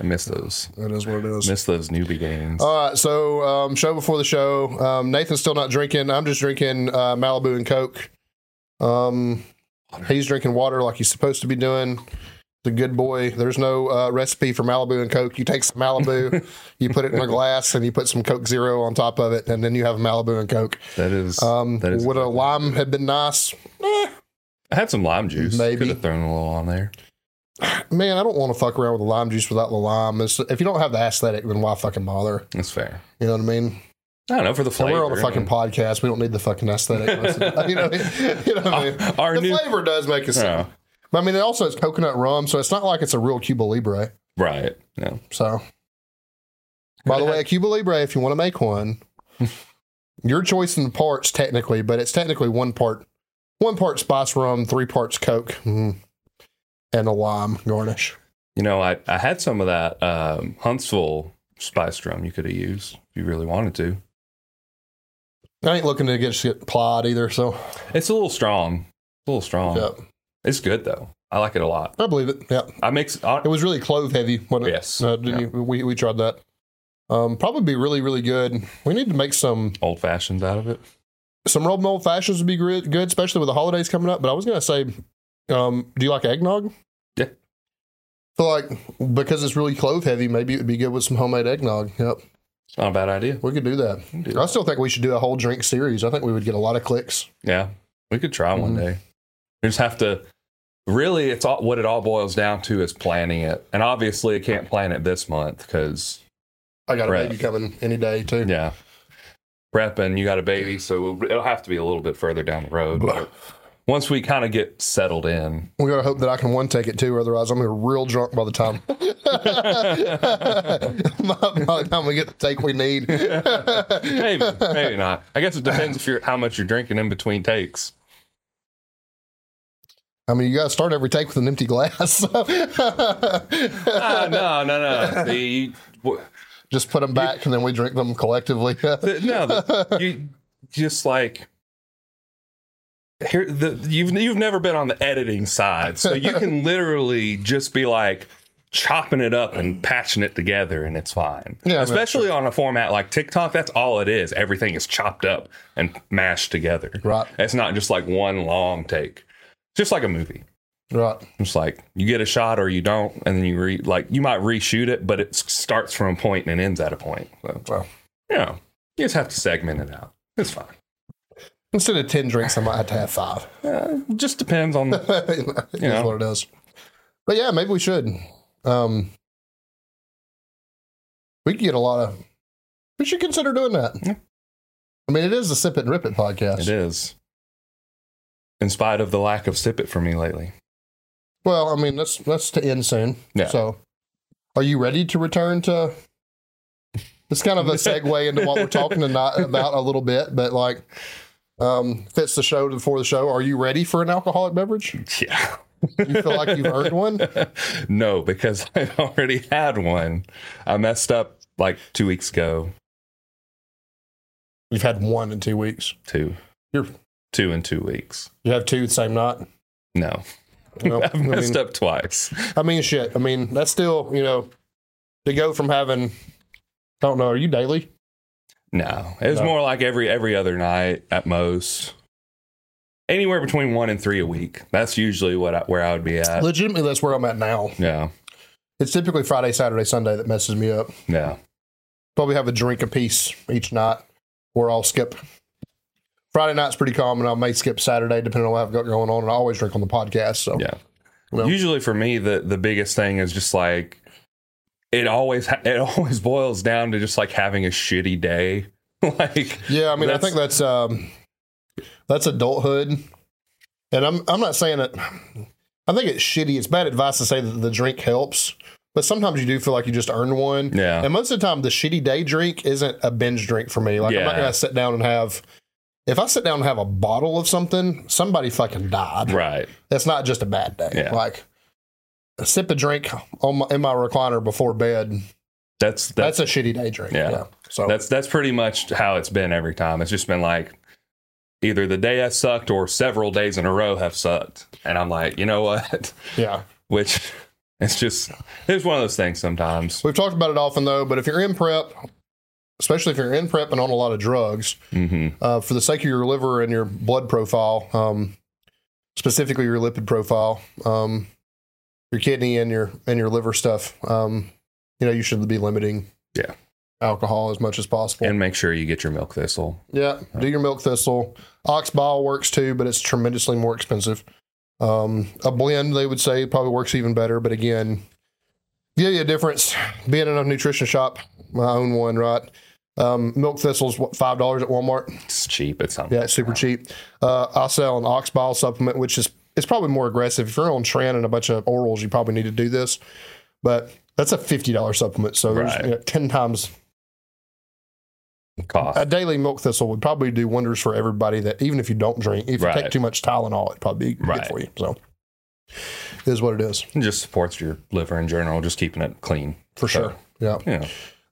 I miss those. That is what it is. Miss those newbie games. All right, so show before the show. Nathan's still not drinking. I'm just drinking Malibu and Coke. He's drinking water like he's supposed to be doing. The good boy. There's no recipe for Malibu and Coke. You take some Malibu, you put it in a glass, and you put some Coke Zero on top of it, and then you have Malibu and Coke. That is would a lime have been nice? I had some lime juice. Maybe. Could have thrown a little on there. Man, I don't want to fuck around with the lime juice without the lime. If you don't have the aesthetic, then why fucking bother? That's fair. You know what I mean? I don't know, for the flavor. We're on a fucking podcast. We don't need the fucking aesthetic. you know what I mean? The flavor does make us sick. But I mean, it also is coconut rum, so it's not like it's a real Cuba Libre. Right. Yeah. So, by the way, a Cuba Libre, if you want to make one, your choice in the parts technically, but it's technically one part spice rum, 3 parts Coke. Mm. And a lime garnish. You know, I had some of that Huntsville spice rum you could have used if you really wanted to. I ain't looking to get plied either, so. It's a little strong. Yep. It's good, though. I like it a lot. I believe it, yeah. It was really clove heavy, wasn't it? Yes. We tried that. Probably be really, really good. We need to make some old fashions out of it. Some old fashions would be good, especially with the holidays coming up, but I was going to say... do you like eggnog? Yeah. I feel like because it's really clove heavy, maybe it would be good with some homemade eggnog. Yep. It's not a bad idea. We could do that. I still think we should do a whole drink series. I think we would get a lot of clicks. Yeah. We could try one day. We just have to really, what it all boils down to is planning it. And obviously, I can't plan it this month because I got a baby coming any day, too. Yeah. Prepping, you got a baby. So it'll have to be a little bit further down the road. But once we kind of get settled in. We got to hope that I can take it too, otherwise I'm going to be real drunk by the time. By the time we get the take we need. Maybe not. I guess it depends how much you're drinking in between takes. I mean, you got to start every take with an empty glass. No. Just put them back and then we drink them collectively. You just like... You've never been on the editing side, so you can literally just be like chopping it up and patching it together, and it's fine. Yeah, especially on a format like TikTok, that's all it is. Everything is chopped up and mashed together. Right. It's not just like one long take. Just like a movie. Right. It's like you get a shot or you don't, and then you might reshoot it, but it starts from a point and ends at a point. So, you just have to segment it out. It's fine. Instead of 10 drinks, I might have to have 5. Just depends on that's what it is. But yeah, maybe we should. We could get we should consider doing that. Yeah. I mean, it is the Sip It and Rip It podcast. It is. In spite of the lack of Sip It for me lately. Well, I mean, that's to end soon. Yeah. So are you ready to return to... It's kind of a segue into what we're talking tonight about a little bit, but like... fits the show before the show. Are you ready for an alcoholic beverage? Yeah. You feel like you've earned one? No, because I've already had one. I messed up like 2 weeks ago. You've had one in 2 weeks? Two. You're two in 2 weeks. You have two the same night? No. Nope. I've messed up twice. I mean, shit. I mean, that's still, to go from having, I don't know, are you daily? No, it was more like every other night at most. Anywhere between 1 and 3 a week. That's usually where I would be at. Legitimately, that's where I'm at now. Yeah. It's typically Friday, Saturday, Sunday that messes me up. Yeah. Probably have a drink apiece each night, or I'll skip. Friday night's pretty common. I may skip Saturday, depending on what I've got going on, and I always drink on the podcast. So yeah. Usually for me, the biggest thing is just like, It always boils down to just like having a shitty day. Yeah, I mean, I think that's adulthood, and I'm not saying that. I think it's shitty. It's bad advice to say that the drink helps, but sometimes you do feel like you just earned one. Yeah, and most of the time, the shitty day drink isn't a binge drink for me. I'm not gonna sit down and have. If I sit down and have a bottle of something, somebody fucking died. Right. That's not just a bad day. Yeah. Sip a drink in my recliner before bed. That's a shitty day drink. Yeah. So that's pretty much how it's been every time. It's just been like either the day I sucked or several days in a row have sucked, and I'm like, you know what? Yeah. Which It's one of those things sometimes. We've talked about it often, though, but if you're in prep, especially if you're in prep and on a lot of drugs, for the sake of your liver and your blood profile, specifically your lipid profile, your kidney and your liver stuff, you should be limiting alcohol as much as possible. And make sure you get your milk thistle. Yeah, do your milk thistle. Ox bile works too, but it's tremendously more expensive. A blend, they would say, probably works even better. But again, give you a difference. Being in a nutrition shop, I own one, right? Milk thistles, what, $5 at Walmart? It's cheap. It's something. Yeah, it's super cheap. I sell an ox bile supplement, which is it's probably more aggressive. If you're on Tran and a bunch of orals, you probably need to do this. But that's a $50 supplement, so there's 10 times cost. A daily milk thistle would probably do wonders for everybody, that even if you don't drink, if you take too much Tylenol, it'd probably be good for you. So it is what it is. It just supports your liver in general, just keeping it clean. For sure. Yeah.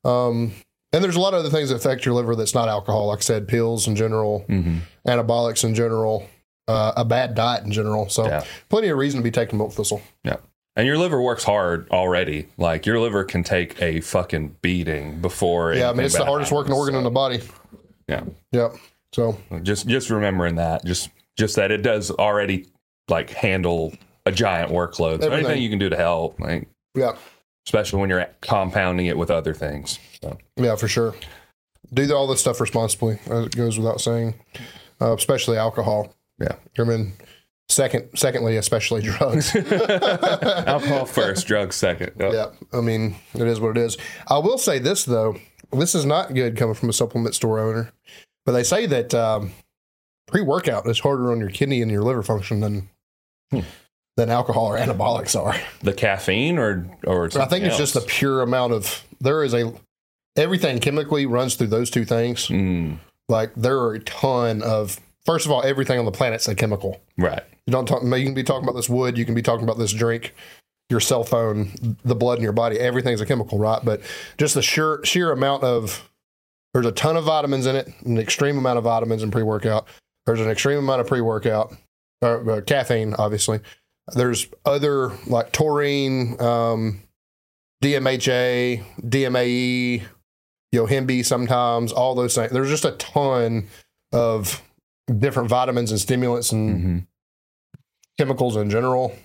And there's a lot of other things that affect your liver that's not alcohol. Like I said, pills in general, anabolics in general, a bad diet in general. So plenty of reason to be taking milk thistle. Yeah. And your liver works hard already. Like, your liver can take a fucking beating before. Yeah, I mean, it's the hardest working organ in the body. Yeah. Yeah. So just remembering that, just that it does already like handle a giant workload. So anything you can do to help, like, especially when you're compounding it with other things. So. Yeah, for sure. Do all this stuff responsibly, as it goes without saying, especially alcohol. Yeah. I mean, Secondly, especially drugs. Alcohol first, drugs second. Yep. Yeah, I mean, it is what it is. I will say this, though. This is not good coming from a supplement store owner, but they say that pre-workout is harder on your kidney and your liver function than alcohol or anabolics are. The caffeine or something I think else. It's just the pure amount of... Everything chemically runs through those two things. Like, there are a ton of... First of all, everything on the planet's a chemical. Right. You can be talking about this wood. You can be talking about this drink, your cell phone, the blood in your body. Everything's a chemical, right? But just the sheer amount of, there's a ton of vitamins in it, an extreme amount of vitamins in pre-workout. There's an extreme amount of pre-workout, caffeine, obviously. There's other, like taurine, DMHA, DMAE, Yohimbi sometimes, all those things. There's just a ton of different vitamins and stimulants and chemicals in general,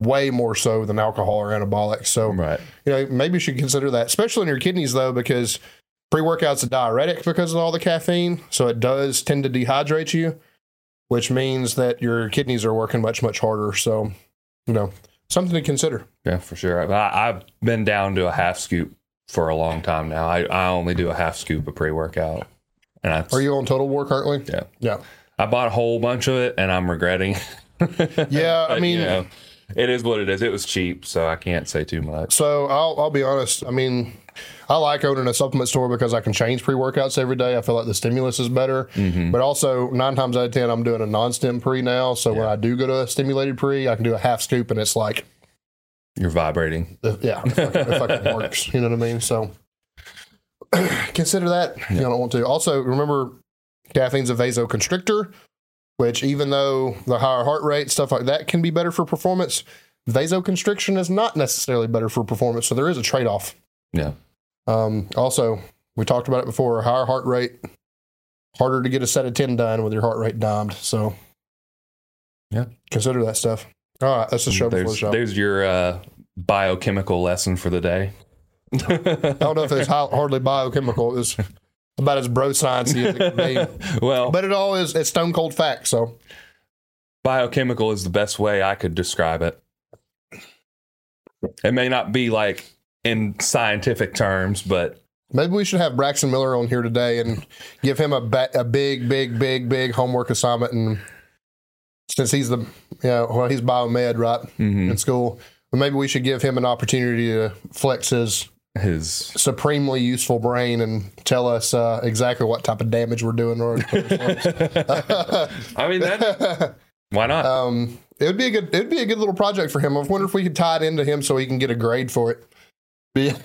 way more so than alcohol or anabolics. So, maybe you should consider that, especially in your kidneys, though, because pre-workout's a diuretic because of all the caffeine. So it does tend to dehydrate you, which means that your kidneys are working much, much harder. So, something to consider. Yeah, for sure. I've been down to a half scoop for a long time now. I only do a half scoop of pre-workout. Are you on Total War currently? Yeah. Yeah. I bought a whole bunch of it, and I'm regretting. Yeah, I mean... it is what it is. It was cheap, so I can't say too much. So, I'll be honest. I mean, I like owning a supplement store because I can change pre-workouts every day. I feel like the stimulus is better. But also, 9 times out of 10, I'm doing a non-stim pre now. So, when I do go to a stimulated pre, I can do a half scoop, and it's like... You're vibrating. It fucking works. You know what I mean? So... Consider that if you don't want to. Also, remember, caffeine's a vasoconstrictor, which, even though the higher heart rate, stuff like that, can be better for performance, vasoconstriction is not necessarily better for performance. So there is a trade-off. Yeah. Also, we talked about it before, higher heart rate, harder to get a set of 10 done with your heart rate dimed. So, consider that stuff. All right, that's the show before the show. There's your biochemical lesson for the day. I don't know if it's hardly biochemical. It's about as bro sciencey as it can be. Well, but it all is. It's stone cold fact. So, biochemical is the best way I could describe it. It may not be like in scientific terms, but maybe we should have Braxton Miller on here today and give him a big homework assignment. And since he's he's biomed, right, in school, but maybe we should give him an opportunity to flex his supremely useful brain and tell us exactly what type of damage we're doing. I mean, why not? It would be a good little project for him. I wonder if we could tie it into him so he can get a grade for it.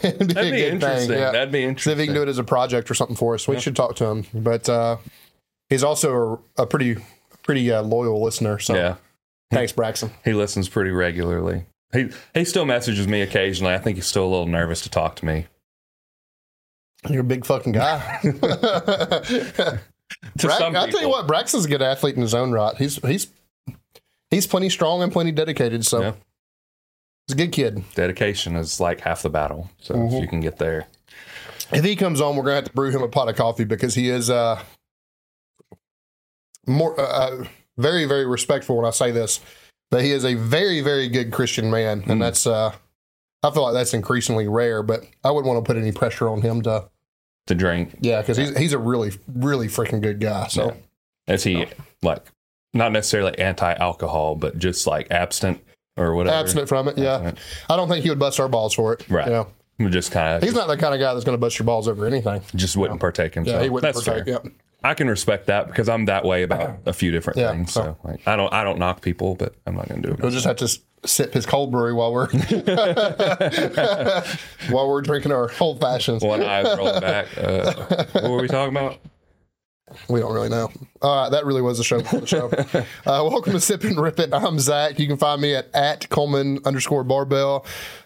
That'd be interesting. Yeah. That'd be interesting. See if he can do it as a project or something for us. We should talk to him. But he's also a pretty loyal listener. So thanks, Braxton. He listens pretty regularly. He still messages me occasionally. I think he's still a little nervous to talk to me. You're a big fucking guy. I'll tell you what, Braxton's a good athlete in his own right. He's plenty strong and plenty dedicated, so yeah. He's a good kid. Dedication is like half the battle, so if you can get there. If he comes on, we're going to have to brew him a pot of coffee because he is very, very respectful when I say this, but he is a very, very good Christian man, and that's I feel like that's increasingly rare, but I wouldn't want to put any pressure on him to drink. Yeah, because he's a really, really freaking good guy. So yeah. Is he like not necessarily anti-alcohol, but just like abstinent or whatever? Abstinent from it, yeah. Abstinent. I don't think he would bust our balls for it. Right. You know? Just kind of. He's not the kind of guy that's going to bust your balls over anything. Just wouldn't partake himself. Yeah, he wouldn't partake. Fair. Yeah. I can respect that because I'm that way about a few different things. So like, I don't knock people, but I'm not going to do it. We'll just have to sip his cold brew while we're drinking our old fashions. One eye rolled back. What were we talking about? We don't really know. All right, that really was the show. Welcome to Sip and Rip It. I'm Zach. You can find me at Coleman_barbell.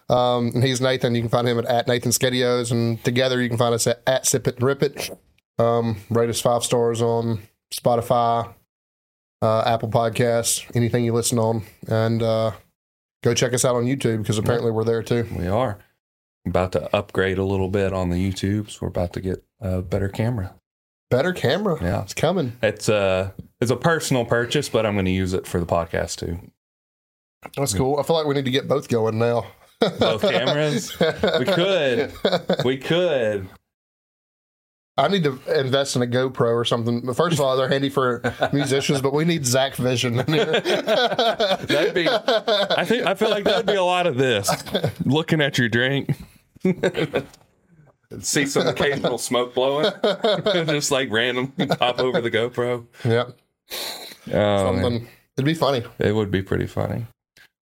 And he's Nathan. You can find him at Nathan Skedios. And together you can find us at Sip It and Rip It. Rate us 5 stars on Spotify, Apple Podcasts, anything you listen on. And go check us out on YouTube because apparently we're there too. We are. About to upgrade a little bit on the YouTube, so we're about to get a better camera. Better camera. Yeah. It's coming. It's a personal purchase, but I'm going to use it for the podcast too. That's cool. I feel like we need to get both going now. Both cameras? We could. I need to invest in a GoPro or something. First of all, they're handy for musicians, but we need Zach Vision in here. I feel like that would be a lot of this. Looking at your drink. See some occasional smoke blowing, just like randomly pop over the GoPro. Yep. Something. It'd be funny. It would be pretty funny.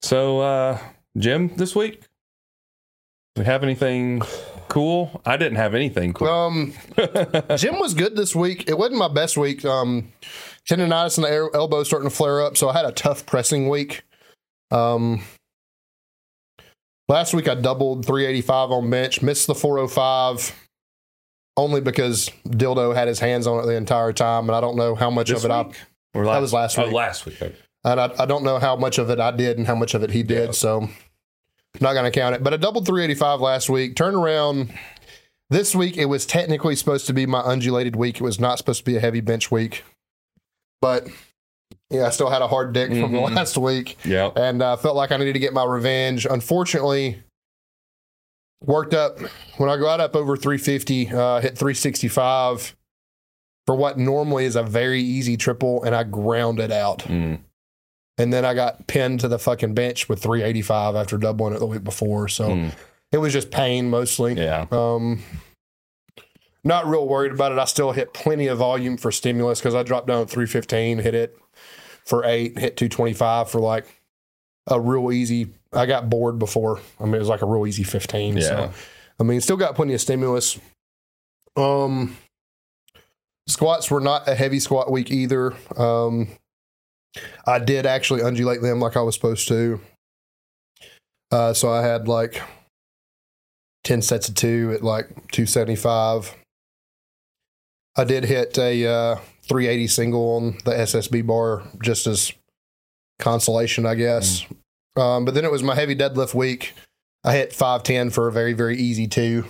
So, Jim, this week, do we have anything cool? I didn't have anything cool. Jim was good this week. It wasn't my best week. Tendonitis in the elbow starting to flare up, so I had a tough pressing week. Last week, I doubled 385 on bench, missed the 405 only because Dildo had his hands on it the entire time, and I don't know how much of it that was last week. Oh, last week. And I don't know how much of it I did and how much of it he did, so not going to count it. But I doubled 385 last week, turned around. This week, it was technically supposed to be my undulated week. It was not supposed to be a heavy bench week, but yeah, I still had a hard dick from the last week. Yeah. And I felt like I needed to get my revenge. Unfortunately, worked up. When I got up over 350, hit 365 for what normally is a very easy triple, and I ground it out. And then I got pinned to the fucking bench with 385 after doubling it the week before. So it was just pain mostly. Yeah. Not real worried about it. I still hit plenty of volume for stimulus because I dropped down at 315, hit it for 8, hit 225 for like a real easy. I got bored before. I mean, it was like a real easy 15. Yeah. So, I mean, still got plenty of stimulus. Squats were not a heavy squat week either. I did actually undulate them like I was supposed to. So I had like 10 sets of 2 at like 275. I did hit a 380 single on the SSB bar just as consolation, I guess. But then it was my heavy deadlift week. I hit 510 for a very, very easy 2.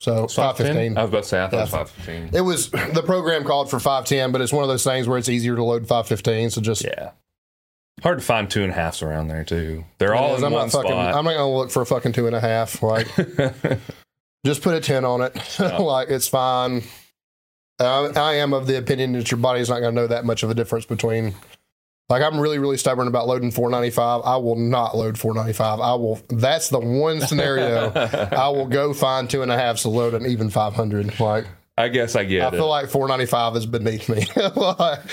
So 515. I was about to say, I thought it was 515. It was, the program called for 510, but it's one of those things where it's easier to load 515. So just. Yeah. Hard to find 2.5s around there, too. They're all in one spot. I'm not going to look for a fucking 2.5. Like, just put a 10 on it. Like, it's fine. I am of the opinion that your body's not going to know that much of a difference between. Like, I'm really, really stubborn about loading 495. I will not load 495. That's the one scenario I will go find 2.5s to load an even 500. Like, I guess I get it. I feel like 495 is beneath me. like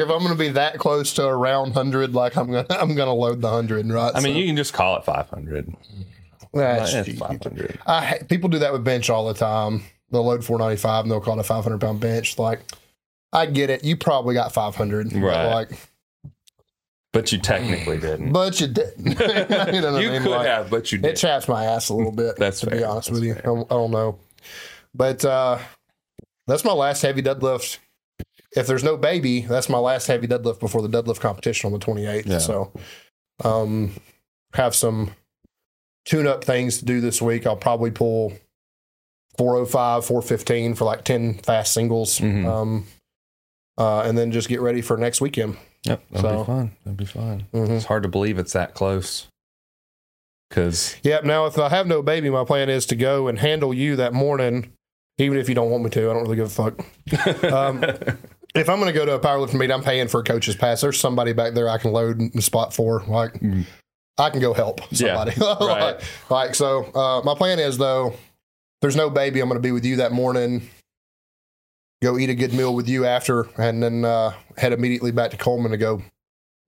if I'm going to be that close to around 100, like I'm going to load the 100, right? I mean, you can just call it 500. That's 500. People do that with bench all the time. They'll load 495 and they'll call it a 500-pound bench. Like, I get it. You probably got 500. Right. Like, But you technically didn't. But you didn't. You could have, but you didn't. It chaps my ass a little bit, to be honest with you. I don't know. But that's my last heavy deadlift. If there's no baby, that's my last heavy deadlift before the deadlift competition on the 28th. Yeah. So have some tune-up things to do this week. I'll probably pull 405, 415 for like 10 fast singles. Mm-hmm. And then just get ready for next weekend. Yep, that'd be fun. Mm-hmm. It's hard to believe it's that close. Yep, now if I have no baby, my plan is to go and handle you that morning, even if you don't want me to. I don't really give a fuck. If I'm going to go to a powerlifting meet, I'm paying for a coach's pass. There's somebody back there I can load and spot for. Like, I can go help somebody. Yeah, right. My plan is, though, there's no baby. I'm going to be with you that morning. Go eat a good meal with you after, and then head immediately back to Coleman to go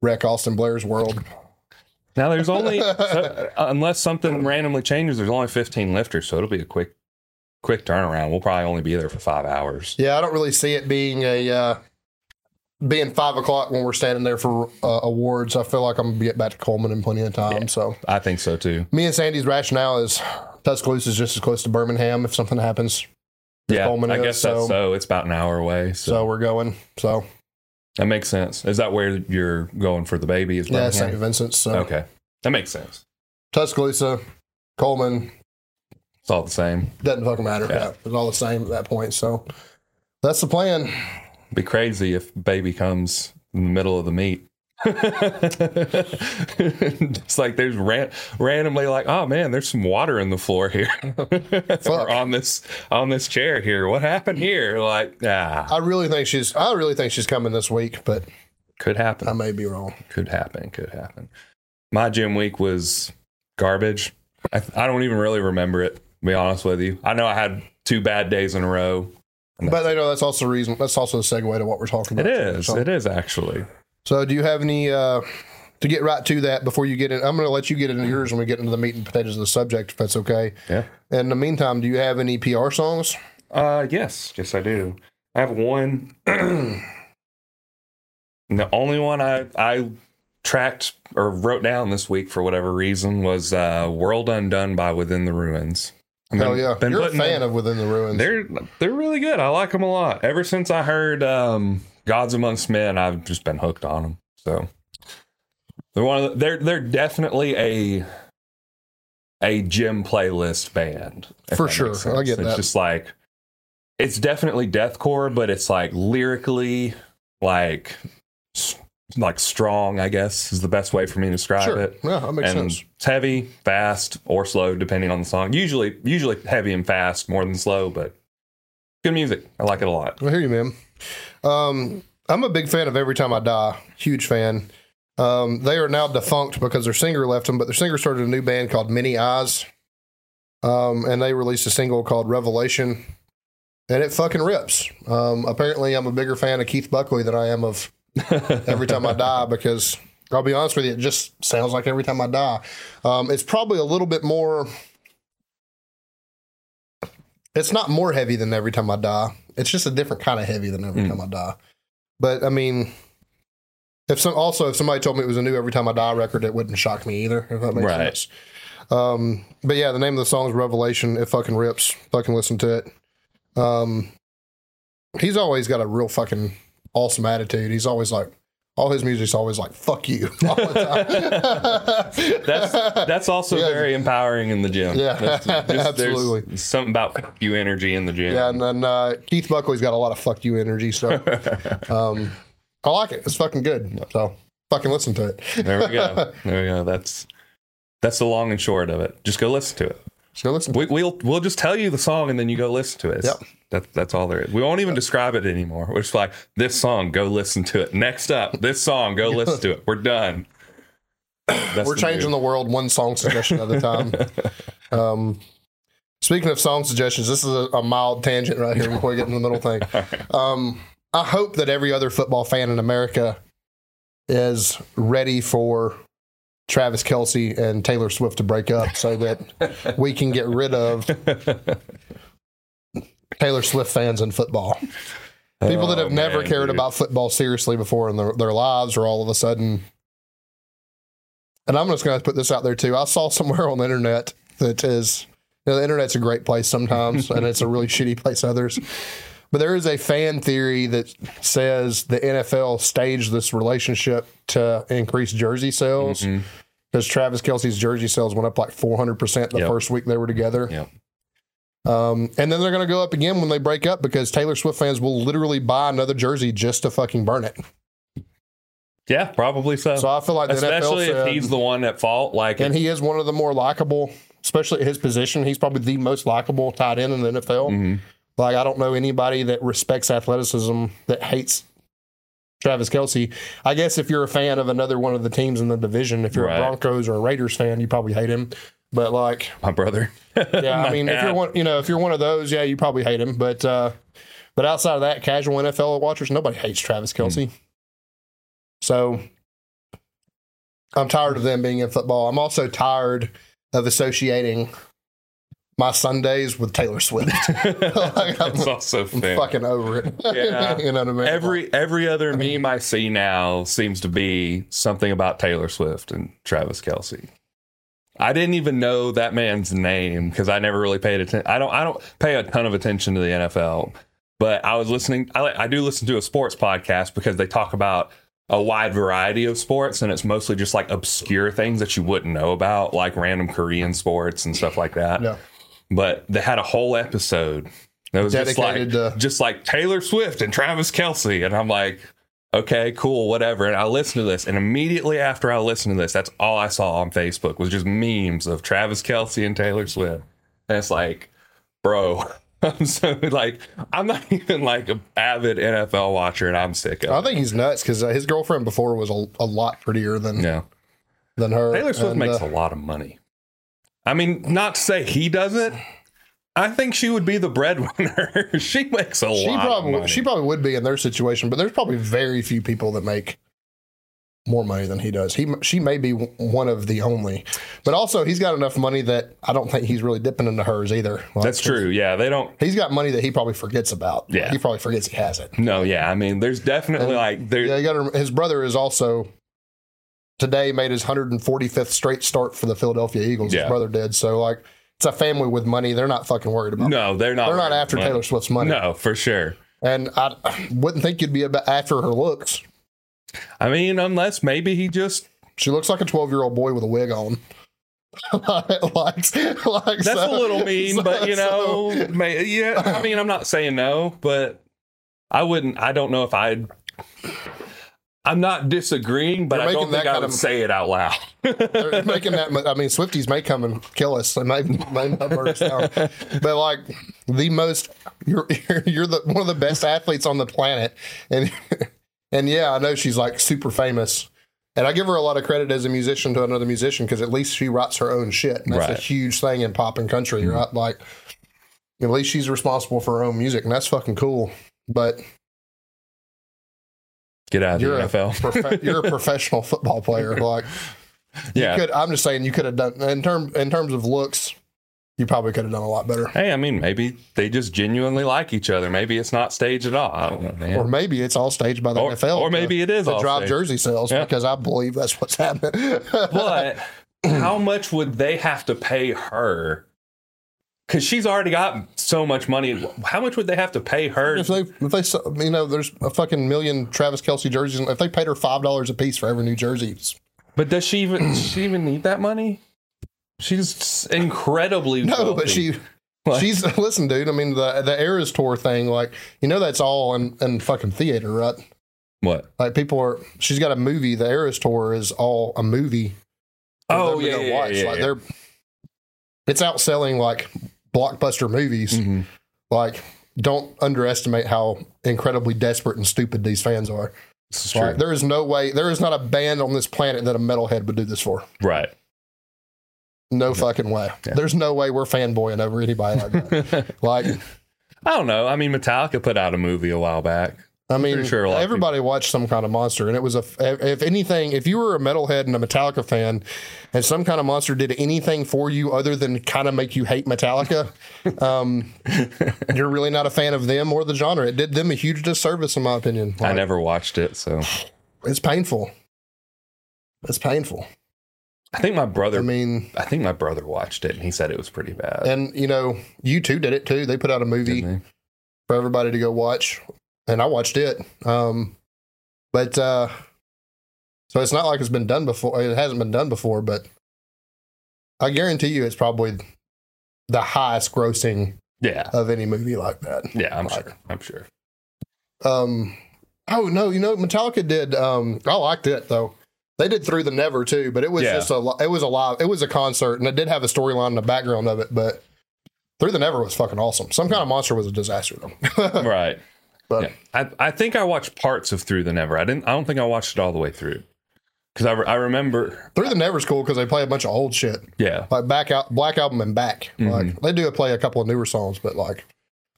wreck Austin Blair's world. Now, there's only, unless something randomly changes, there's only 15 lifters, so it'll be a quick turnaround. We'll probably only be there for 5 hours. Yeah, I don't really see it being being 5 o'clock when we're standing there for awards. I feel like I'm going to get back to Coleman in plenty of time. Yeah, so I think so, too. Me and Sandy's rationale is Tuscaloosa is just as close to Birmingham if something happens. Yeah, I guess that's so. It's about an hour away. So we're going. So that makes sense. Is that where you're going for the baby? Yeah, St. Vincent's. So. Okay, that makes sense. Tuscaloosa, Coleman. It's all the same. Doesn't fucking matter. Yeah. It's all the same at that point. So that's the plan. It'd be crazy if baby comes in the middle of the meet. It's like there's randomly like, oh man, there's some water in the floor here. Or on this chair here. What happened here? Like, I really think she's coming this week, but could happen. I may be wrong. Could happen. My gym week was garbage. I don't even really remember it, to be honest with you. I know I had 2 bad days in a row. But I know that's also a segue to what we're talking about. It is actually. So do you have any, to get right to that before you get in, I'm going to let you get into yours when we get into the meat and potatoes of the subject, if that's okay. Yeah. In the meantime, do you have any PR songs? Yes, I do. I have one. The only one I tracked or wrote down this week for whatever reason was World Undone by Within the Ruins. Hell yeah. You're a fan of Within the Ruins. They're really good. I like them a lot. Ever since I heard... Gods Amongst Men, I've just been hooked on them. So they're they're definitely a gym playlist band for sure. I get that. It's just like it's definitely deathcore, but it's like lyrically like strong, I guess is the best way for me to describe it. Yeah, that makes sense. It's heavy, fast, or slow depending on the song. Usually heavy and fast more than slow, but good music. I like it a lot. I hear you, man. I'm a big fan of Every Time I Die. Huge fan. They are now defunct because their singer left them, but their singer started a new band called Many Eyes. And they released a single called Revelation, and it fucking rips. Apparently I'm a bigger fan of Keith Buckley than I am of Every Time I Die, because I'll be honest with you, it just sounds like Every Time I Die. It's probably a little bit more, it's not more heavy than Every Time I Die. It's just a different kind of heavy than Every Time I Die. But, I mean, if somebody told me it was a new Every Time I Die record, it wouldn't shock me either, if that makes sense. But, yeah, the name of the song is Revelation. It fucking rips. Fucking listen to it. He's always got a real fucking awesome attitude. He's always like, all his music's always like, fuck you. All the time. That's also very empowering in the gym. Yeah, absolutely. There's something about fuck you energy in the gym. Yeah, and then Keith Buckley's got a lot of fuck you energy. So I like it. It's fucking good. So fucking listen to it. There we go. That's the long and short of it. Just go listen to it. We'll just tell you the song and then you go listen to it. Yep. That's all there is. We won't even describe it anymore. We're just like, this song, go listen to it. Next up, this song, go listen to it. We're done. We're changing the world one song suggestion at a time. Speaking of song suggestions, this is a mild tangent right here before we get into the middle thing. I hope that every other football fan in America is ready for Travis Kelce and Taylor Swift to break up so that we can get rid of Taylor Swift fans in football. People that have never cared about football seriously before in their lives are all of a sudden and I'm just going to put this out there too. I saw somewhere on the internet that is, you know, the internet's a great place sometimes, and it's a really shitty place others. But there is a fan theory that says the NFL staged this relationship to increase jersey sales because Travis Kelce's jersey sales went up like 400% the first week they were together. And then they're going to go up again when they break up because Taylor Swift fans will literally buy another jersey just to fucking burn it. Yeah, probably so. So I feel like the NFL said, if he's the one at fault, like, and he is one of the more likable, especially at his position. He's probably the most likable tight end in the NFL. Like, I don't know anybody that respects athleticism that hates Travis Kelce. I guess if you're a fan of another one of the teams in the division, if you're a Broncos or a Raiders fan, you probably hate him. But, like... My brother. Yeah, I mean, if you're, one, you know, if you're one of those, yeah, you probably hate him. But outside of that, casual NFL watchers, nobody hates Travis Kelce. So, I'm tired of them being in football. I'm also tired of associating... my Sundays with Taylor Swift. Like, it's also fair. I'm fucking over it. Yeah. You know what I mean? Every other meme I see now seems to be something about Taylor Swift and Travis Kelce. I didn't even know that man's name because I never really paid attention. I don't pay a ton of attention to the NFL, but I was listening. I do listen to a sports podcast because they talk about a wide variety of sports, and it's mostly just like obscure things that you wouldn't know about, like random Korean sports and stuff like that. Yeah. But they had a whole episode that was just like Taylor Swift and Travis Kelce. And I'm like, okay, cool, whatever. And I listened to this. And immediately after I listened to this, that's all I saw on Facebook was just memes of Travis Kelce and Taylor Swift. And it's like, bro, I'm so like, I'm not even like an avid NFL watcher and I'm sick of it. I think he's nuts because his girlfriend before was a lot prettier than her. Taylor Swift makes a lot of money. I mean, not to say he doesn't. I think she would be the breadwinner. She makes a lot of money. She probably would be in their situation, but there's probably very few people that make more money than he does. She may be one of the only. But also, he's got enough money that I don't think he's really dipping into hers either. Well, that's true. Yeah, they don't. He's got money that he probably forgets about. Yeah. He probably forgets he has it. No, yeah. I mean, there's definitely Yeah, his brother is also... Today made his 145th straight start for the Philadelphia Eagles. Yeah. His brother did. So, like, it's a family with money. They're not fucking worried about it. No, they're not. They're not after Taylor Swift's money. No, for sure. And I wouldn't think you'd be after her looks. I mean, unless maybe he just... She looks like a 12-year-old boy with a wig on. That's a little mean, but, you know, yeah. I mean, I'm not saying no, but I don't know if I'd... I'm not disagreeing, but I don't think I would say it out loud. They're making that. I mean, Swifties may come and kill us. They may not burn us down. But like the most, you're one of the best athletes on the planet, and yeah, I know she's like super famous, and I give her a lot of credit as a musician to another musician because at least she writes her own shit. And that's a huge thing in pop and country, right? Like at least she's responsible for her own music, and that's fucking cool. But. Get out of the NFL. You're a professional football player. Like, yeah. I'm just saying you could have done in terms of looks. You probably could have done a lot better. Hey, I mean, maybe they just genuinely like each other. Maybe it's not staged at all. I don't know, man. Or maybe it's all staged by the NFL. Or maybe it is all staged. To drive jersey sales because I believe that's what's happening. But how much would they have to pay her? Because she's already got so much money. How much would they have to pay her? If they, you know, there's a fucking million Travis Kelce jerseys. If they paid her $5 a piece for every new jersey. But does she even need that money? She's incredibly wealthy. No, but she's listen, dude. I mean, the Eras Tour thing, like, you know, that's all in fucking theater, right? What? Like she's got a movie. The Eras Tour is all a movie. Oh yeah, they're. It's outselling like blockbuster movies. Mm-hmm. Like, don't underestimate how incredibly desperate and stupid these fans are. This is true. There is no way. There is not a band on this planet that a metalhead would do this for. Right. No fucking way. Yeah. There's no way we're fanboying over anybody like that. Like, I don't know. I mean, Metallica put out a movie a while back. I mean, everybody watched Some Kind of Monster, and it was if anything, if you were a metalhead and a Metallica fan, and Some Kind of Monster did anything for you other than kind of make you hate Metallica, you're really not a fan of them or the genre. It did them a huge disservice, in my opinion. Like, I never watched it, so it's painful. I think my brother watched it and he said it was pretty bad. And you know, U2 did it too. They put out a movie for everybody to go watch, and I watched it. So it's not like it's been done before. It hasn't been done before, but I guarantee you, it's probably the highest grossing of any movie like that. Yeah, I'm sure. Oh no, you know, Metallica did. I liked it though. They did Through the Never too, but it was just a concert, and it did have a storyline in the background of it. But Through the Never was fucking awesome. Some Kind of Monster was a disaster though. Right. But I think I watched parts of Through the Never. I don't think I watched it all the way through, because I remember Through the Never's cool because they play a bunch of old shit. Yeah, like Black Album and back. Mm-hmm. Like they do play a couple of newer songs, but like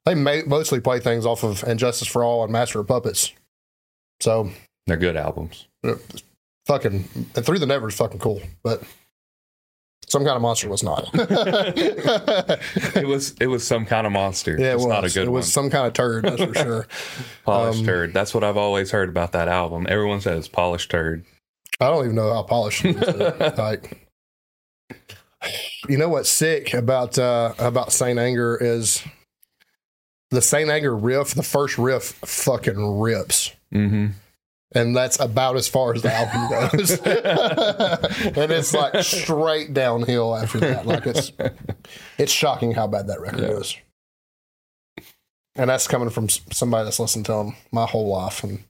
they mostly play things off of Injustice for All and Master of Puppets. So they're good albums. And Through the Never is fucking cool, but Some Kind of Monster was not. It was Some Kind of Monster. Yeah, it was not a good one. It was some kind of turd, that's for sure. Polished turd. That's what I've always heard about that album. Everyone says polished turd. I don't even know how polished it is. Like, you know what's sick about St. Anger is the St. Anger riff. The first riff fucking rips. Mm-hmm. And that's about as far as the album goes. And it's like straight downhill after that. Like it's shocking how bad that record is. And that's coming from somebody that's listened to them my whole life. And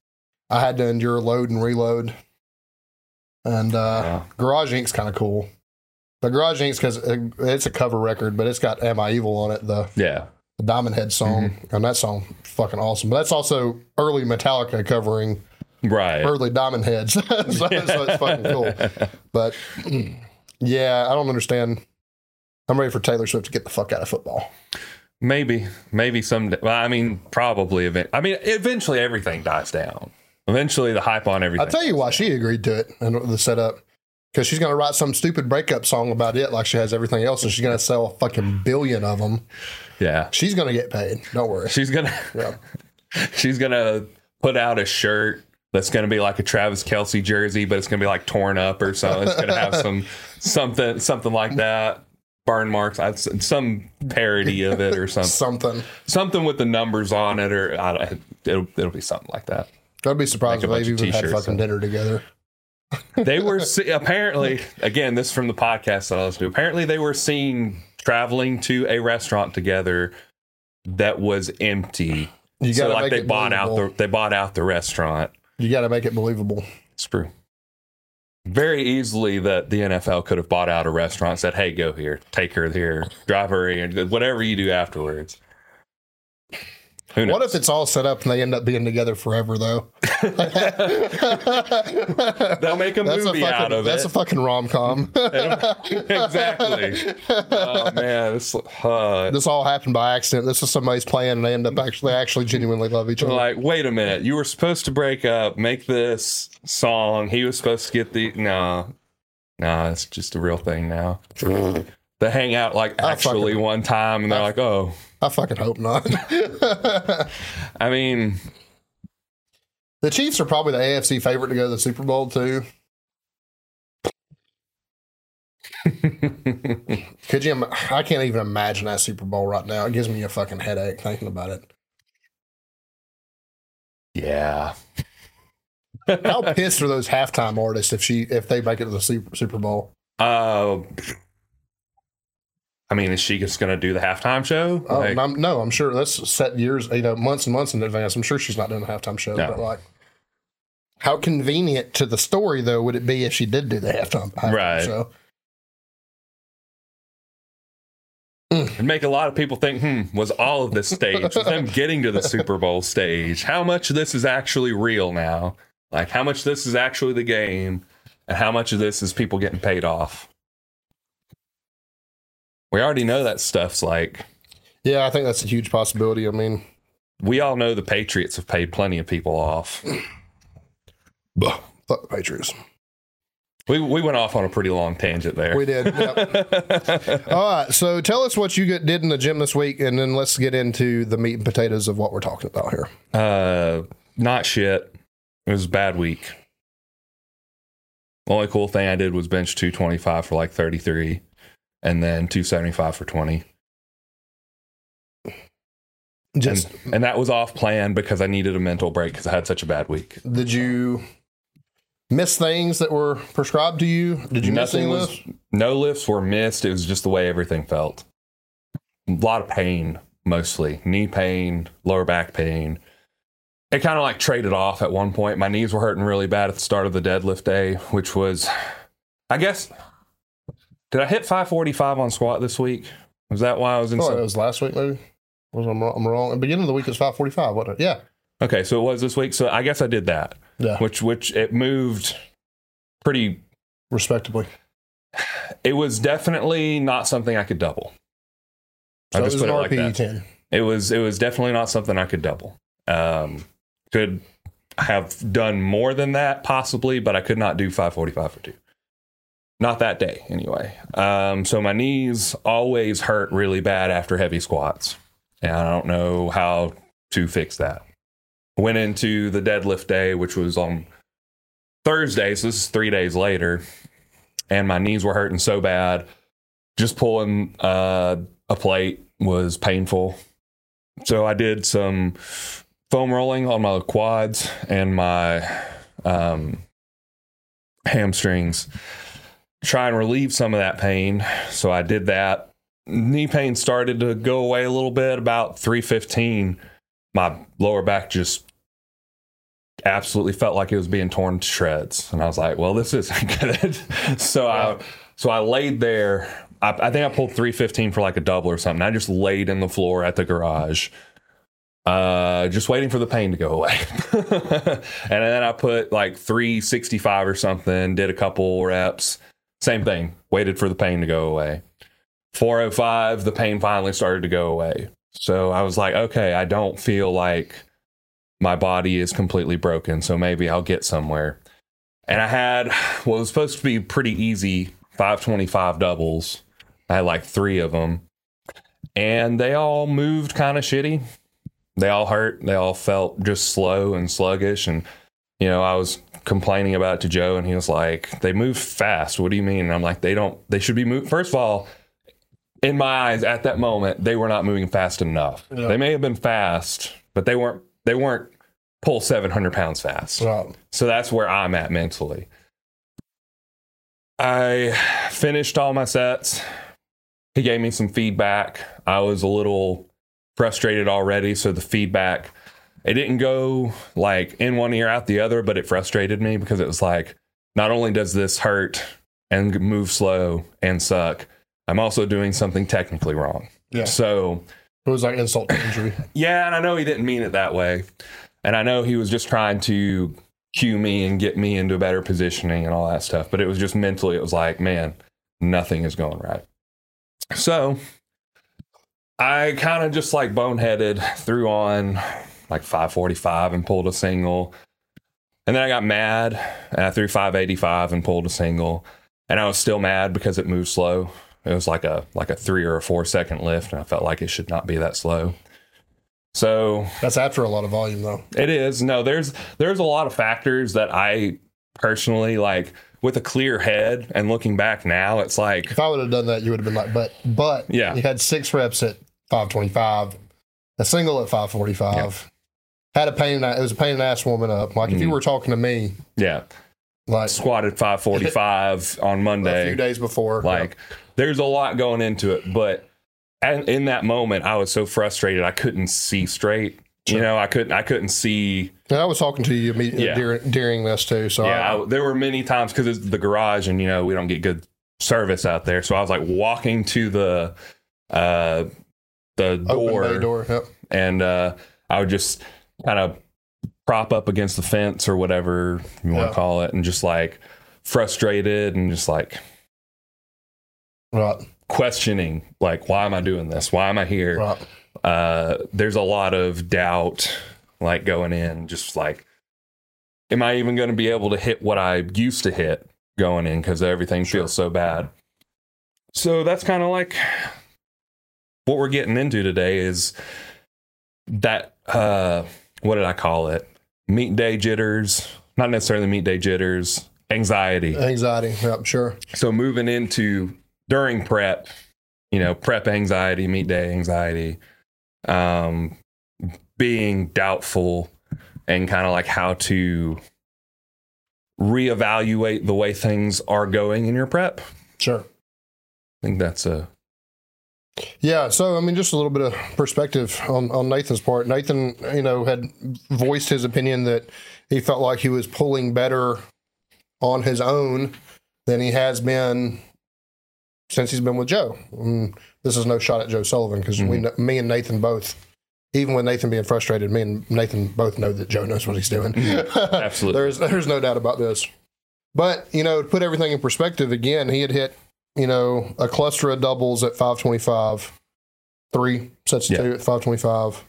I had to endure Load and Reload. And Garage Inc.'s kind of cool. But Garage Inc.'s, because it's a cover record, but it's got Am I Evil on it. The Diamond Head song. Mm-hmm. And that song fucking awesome. But that's also early Metallica covering... Right, early Diamond Heads, so it's fucking cool. But yeah, I don't understand. I'm ready for Taylor Swift to get the fuck out of football. Maybe someday. Well, I mean, probably. Eventually everything dies down. Eventually, the hype on everything. I'll tell you why she agreed to it and the setup, because she's gonna write some stupid breakup song about it, like she has everything else, and she's gonna sell a fucking billion of them. Yeah, she's gonna get paid. Don't worry. She's gonna put out a shirt. That's going to be like a Travis Kelce jersey, but it's going to be like torn up or something. It's going to have something like that. Burn marks. Some parody of it or something. Something with the numbers on it, or it'll be something like that. I'd be surprised if they've even had fucking dinner together. They were apparently, again, this is from the podcast that I listened to. Apparently they were seen traveling to a restaurant together that was empty. So like they bought out the restaurant. You got to make it believable. It's true. Very easily that the NFL could have bought out a restaurant, said, hey, go here, take her here, drive her here, whatever you do afterwards. Who knows? What if it's all set up and they end up being together forever, though? They'll make a movie out of it. That's a fucking rom-com. Exactly. Oh, man. This all happened by accident. This is somebody's plan, and they end up actually genuinely love each other. Like, wait a minute. You were supposed to break up, make this song. He was supposed to get the... No, it's just a real thing now. They hang out, like, actually one time, and they're like, oh... I fucking hope not. I mean, the Chiefs are probably the AFC favorite to go to the Super Bowl too. Could you? I can't even imagine that Super Bowl right now. It gives me a fucking headache thinking about it. Yeah. How pissed are those halftime artists if they make it to the Super Bowl? I mean, is she just going to do the halftime show? Like, no, I'm sure that's set years, months and months in advance. I'm sure she's not doing the halftime show. No. But like, how convenient to the story, though, would it be if she did do the halftime show? It'd make a lot of people think, was all of this staged? Was them getting to the Super Bowl stage? How much of this is actually real now? Like, how much of this is actually the game? And how much of this is people getting paid off? We already know that stuff's like... Yeah, I think that's a huge possibility. I mean... We all know the Patriots have paid plenty of people off. Fuck the Patriots. We went off on a pretty long tangent there. We did, yep. All right, so tell us what you did in the gym this week, and then let's get into the meat and potatoes of what we're talking about here. Not shit. It was a bad week. The only cool thing I did was bench 225 for like 33 and then 275 for 20. And that was off plan because I needed a mental break because I had such a bad week. Did you miss things that were prescribed to you? Did you miss any lifts? No lifts were missed. It was just the way everything felt. A lot of pain, mostly. Knee pain, lower back pain. It kind of like traded off at one point. My knees were hurting really bad at the start of the deadlift day, which was, I guess, did I hit 545 on squat this week? Was that why I was in? Oh, it was last week maybe? I'm wrong. At the beginning of the week, it's 545, wasn't it? Yeah. Okay, so it was this week. So I guess I did that. Yeah. Which it moved pretty respectably. It was definitely not something I could double. So I just put it like that. It was an RPE 10. It was definitely not something I could double. Could have done more than that possibly, but I could not do 545 for two. Not that day anyway. So my knees always hurt really bad after heavy squats. And I don't know how to fix that. Went into the deadlift day, which was on Thursday. So this is 3 days later. And my knees were hurting so bad. Just pulling a plate was painful. So I did some foam rolling on my quads and my hamstrings. Try and relieve some of that pain. So I did that. Knee pain started to go away a little bit. About 315, my lower back just absolutely felt like it was being torn to shreds. And I was like, well, this isn't good. So I laid there. I think I pulled 315 for like a double or something. I just laid in the floor at the garage, just waiting for the pain to go away. And then I put like 365 or something, did a couple reps. Same thing, waited for the pain to go away. 405, the pain finally started to go away. So I was like, okay, I don't feel like my body is completely broken, so maybe I'll get somewhere. And I had what was supposed to be pretty easy 525 doubles. I had like three of them. And they all moved kind of shitty. They all hurt. They all felt just slow and sluggish. And, you know, I was complaining about it to Joe, and he was like, they move fast. What do you mean? And I'm like, they should be moved. First of all, in my eyes, at that moment, they were not moving fast enough. Yeah. They may have been fast, but they weren't pull 700 pounds fast. Wow. So that's where I'm at mentally. I finished all my sets. He gave me some feedback. I was a little frustrated already, so the feedback, it didn't go like in one ear out the other, but it frustrated me because it was like, not only does this hurt and move slow and suck, I'm also doing something technically wrong. Yeah. So it was like insult to injury. Yeah, and I know he didn't mean it that way. And I know he was just trying to cue me and get me into better positioning and all that stuff. But it was just mentally, it was like, man, nothing is going right. So I kind of just like boneheaded, threw on like 545 and pulled a single. And then I got mad and I threw 585 and pulled a single. And I was still mad because it moved slow. It was like a 3 or a 4 second lift, and I felt like it should not be that slow. So that's after a lot of volume, though. It is. No, there's a lot of factors that I personally, like, with a clear head and looking back now, it's like, if I would have done that, you would have been like, but yeah, you had 6 reps at 525, a single at 545, yeah, had a pain. It was a pain in the ass warming up. Like, if you were talking to me, yeah, like squatted 545 on Monday, a few days before, like. Yeah. There's a lot going into it, but in that moment, I was so frustrated I couldn't see straight. Sure. You know, I couldn't see. And I was talking to you immediately, yeah, during this too. So yeah, there were many times because it's the garage, and you know we don't get good service out there. So I was like walking to the door, open bay door, yep, and I would just kind of prop up against the fence or whatever you want to call it, and just like frustrated and just like. Right. Questioning, like, why am I doing this? Why am I here? Right. There's a lot of doubt, like, going in, just like, am I even going to be able to hit what I used to hit going in? Because everything feels so bad. So that's kind of like what we're getting into today is that, what did I call it? Meat day jitters. Not necessarily meat day jitters. Anxiety. Anxiety, yeah, sure. So moving into during prep, you know, prep anxiety, meet day anxiety, being doubtful and kind of like how to reevaluate the way things are going in your prep. Sure. I think that's a... Yeah. So, I mean, just a little bit of perspective on Nathan's part. Nathan, you know, had voiced his opinion that he felt like he was pulling better on his own than he has been since he's been with Joe. And this is no shot at Joe Sullivan, because me and Nathan both, even with Nathan being frustrated, me and Nathan both know that Joe knows what he's doing. Mm-hmm. Absolutely. There's no doubt about this. But, you know, to put everything in perspective, again, he had hit, you know, a cluster of doubles at 525, three sets of two at 525,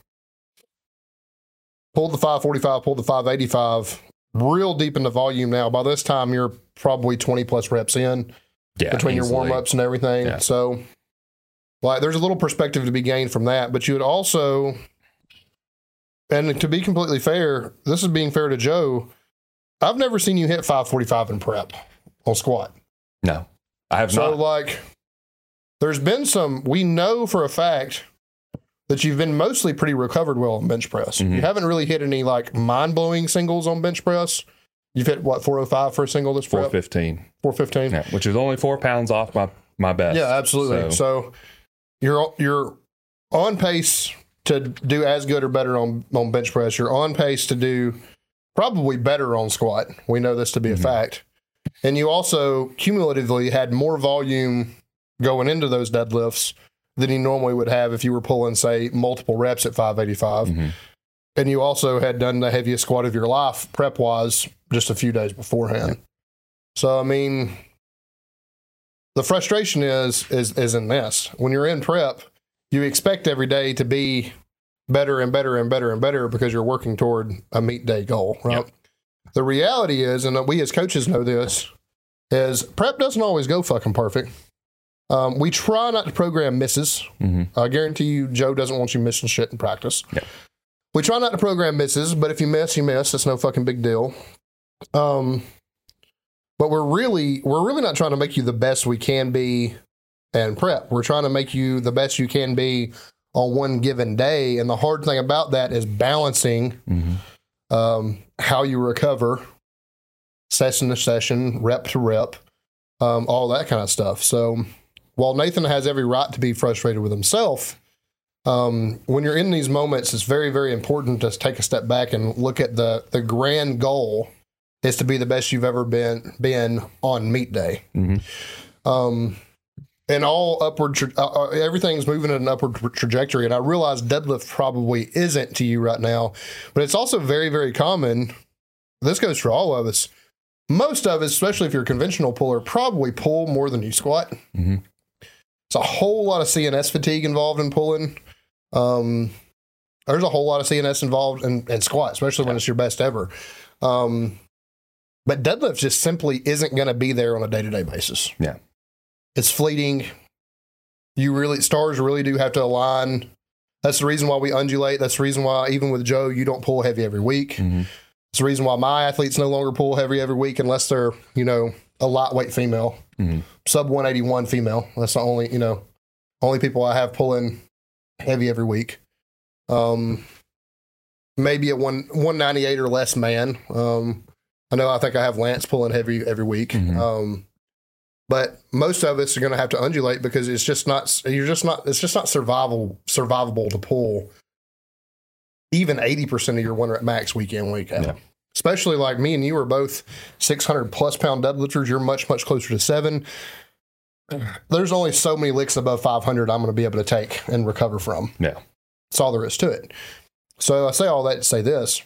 pulled the 545, pulled the 585, real deep into volume now. By this time, you're probably 20 plus reps in between easily. Your warm-ups and everything. Yeah. So, like, there's a little perspective to be gained from that, but you would also, and to be completely fair, this is being fair to Joe, I've never seen you hit 545 in prep on squat. No. I have not. So, like, there's been some, we know for a fact that you've been mostly pretty recovered well on bench press. Mm-hmm. You haven't really hit any, like, mind-blowing singles on bench press. You've hit, what, 405 for a single this prep? 415. 415. Yeah, which is only 4 pounds off my best. Yeah, absolutely. So you're on pace to do as good or better on bench press. You're on pace to do probably better on squat. We know this to be a fact. And you also cumulatively had more volume going into those deadlifts than you normally would have if you were pulling, say, multiple reps at 585. Mm-hmm. And you also had done the heaviest squat of your life prep-wise just a few days beforehand. So, I mean, the frustration is in this. When you're in prep, you expect every day to be better and better and better and better because you're working toward a meet day goal, right? Yep. The reality is, and we as coaches know this, is prep doesn't always go fucking perfect. We try not to program misses. Mm-hmm. I guarantee you, Joe doesn't want you missing shit in practice. Yeah. We try not to program misses, but if you miss, you miss. It's no fucking big deal. But we're really not trying to make you the best we can be in prep. We're trying to make you the best you can be on one given day. And the hard thing about that is balancing how you recover, session to session, rep to rep, all that kind of stuff. So while Nathan has every right to be frustrated with himself, when you're in these moments, it's very, very important to take a step back and look at the grand goal is to be the best you've ever been on meet day. Mm-hmm. And all upward, everything's moving in an upward trajectory. And I realize deadlift probably isn't to you right now, but it's also very, very common. This goes for all of us. Most of us, especially if you're a conventional puller, probably pull more than you squat. Mm-hmm. It's a whole lot of CNS fatigue involved in pulling. There's a whole lot of CNS involved in squat, especially when it's your best ever. But deadlift just simply isn't going to be there on a day-to-day basis. Yeah. It's fleeting. Stars really do have to align. That's the reason why we undulate. That's the reason why, even with Joe, you don't pull heavy every week. Mm-hmm. It's the reason why my athletes no longer pull heavy every week unless they're, you know, a lightweight female, sub 181 female. That's the only, you know, only people I have pulling heavy every week. Maybe a 198 or less man. I think I have Lance pulling heavy every week. Mm-hmm. But most of us are going to have to undulate because it's just not survivable to pull even 80% of your one rep max week in, week out. No. Especially like me and you are both 600 plus pound deadlifters. You're much, much closer to 7. There's only so many licks above 500 I'm going to be able to take and recover from. Yeah. That's all there is to it. So I say all that to say this,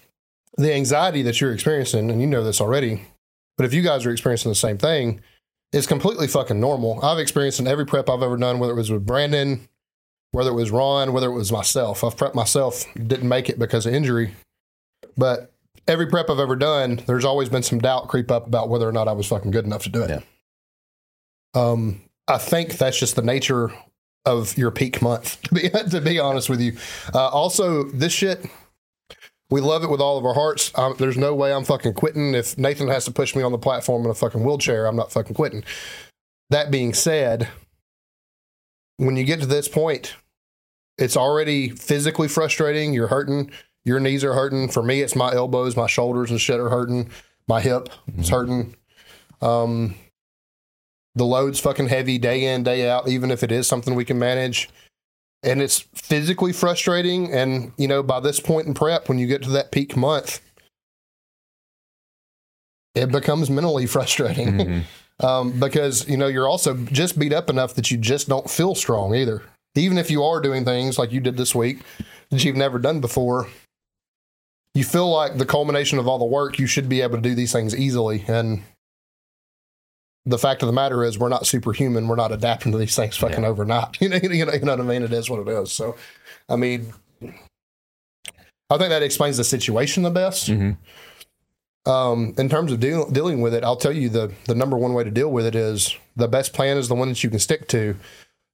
the anxiety that you're experiencing, and you know this already, but if you guys are experiencing the same thing, it's completely fucking normal. I've experienced in every prep I've ever done, whether it was with Brandon, whether it was Ron, whether it was myself. I've prepped myself, didn't make it because of injury. But every prep I've ever done, there's always been some doubt creep up about whether or not I was fucking good enough to do it. Yeah. I think that's just the nature of your peak month, to be honest with you. Also, this shit, We love it with all of our hearts. There's no way I'm fucking quitting. If Nathan has to push me on the platform in a fucking wheelchair, I'm not fucking quitting. That being said, when you get to this point, it's already physically frustrating. You're hurting. Your knees are hurting. For me, it's my elbows, my shoulders and shit are hurting. My hip is hurting. The load's fucking heavy day in, day out, even if it is something we can manage. And it's physically frustrating. And, you know, by this point in prep, when you get to that peak month, it becomes mentally frustrating because, you know, you're also just beat up enough that you just don't feel strong either. Even if you are doing things like you did this week that you've never done before, you feel like the culmination of all the work, you should be able to do these things easily. And the fact of the matter is, we're not superhuman. We're not adapting to these things fucking overnight. You know what I mean? It is what it is. So, I mean, I think that explains the situation the best. In terms of dealing with it, I'll tell you the number one way to deal with it is the best plan is the one that you can stick to.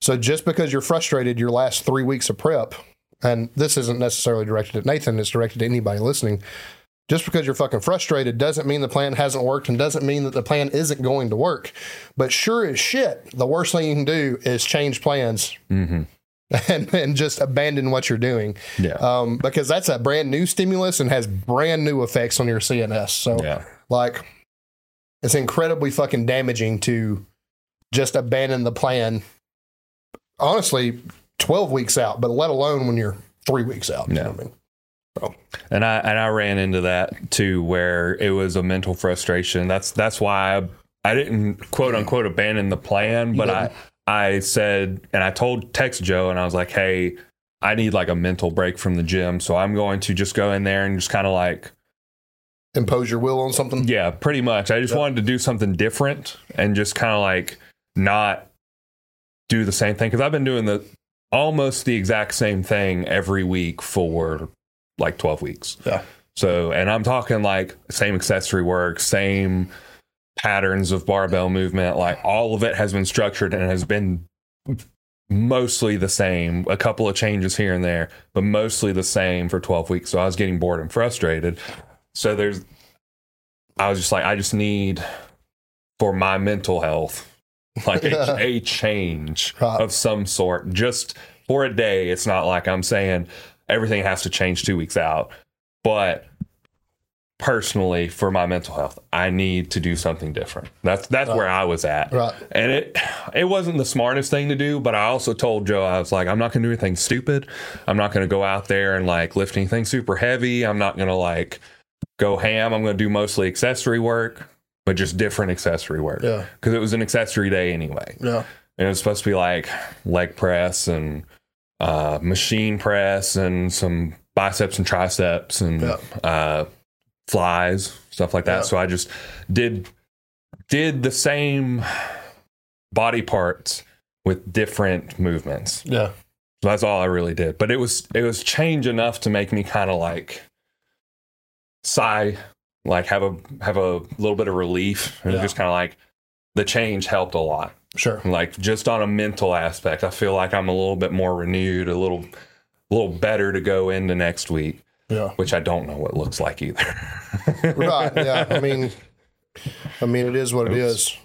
So just because you're frustrated your last 3 weeks of prep, and this isn't necessarily directed at Nathan, it's directed to anybody listening, just because you're fucking frustrated doesn't mean the plan hasn't worked and doesn't mean that the plan isn't going to work. But sure as shit, the worst thing you can do is change plans and just abandon what you're doing. Because that's a brand new stimulus and has brand new effects on your CNS. So like, it's incredibly fucking damaging to just abandon the plan. Honestly, 12 weeks out, but let alone when you're 3 weeks out. You know what I mean? So. And I ran into that too, where it was a mental frustration. That's why I didn't quote unquote abandon the plan, but I said, and I text Joe and I was like, hey, I need like a mental break from the gym. So I'm going to just go in there and just kind of like impose your will on something. Yeah, pretty much. I just wanted to do something different and just kind of like not do the same thing, because I've been doing almost the exact same thing every week for like 12 weeks. Yeah. So, and I'm talking like same accessory work, same patterns of barbell movement, like all of it has been structured and has been mostly the same, a couple of changes here and there, but mostly the same for 12 weeks. So I was getting bored and frustrated. So I was just like, I just need, for my mental health, like a change of some sort, just for a day. It's not like I'm saying everything has to change 2 weeks out, but personally, for my mental health, I need to do something different. That's where I was at, and it wasn't the smartest thing to do. But I also told Joe, I was like, I'm not going to do anything stupid. I'm not going to go out there and like lift anything super heavy. I'm not going to like go ham. I'm going to do mostly accessory work, but just different accessory work. Yeah. Because it was an accessory day anyway. Yeah. And it was supposed to be like leg press and machine press and some biceps and triceps and flies, stuff like that. Yeah. So I just did the same body parts with different movements. Yeah. So that's all I really did. But it was change enough to make me kind of like sigh, like have a little bit of relief, and just kind of like the change helped a lot. Sure. Like just on a mental aspect, I feel like I'm a little bit more renewed, a little better to go into next week. Yeah. Which I don't know what looks like either. Right. Yeah. I mean, it is what it is.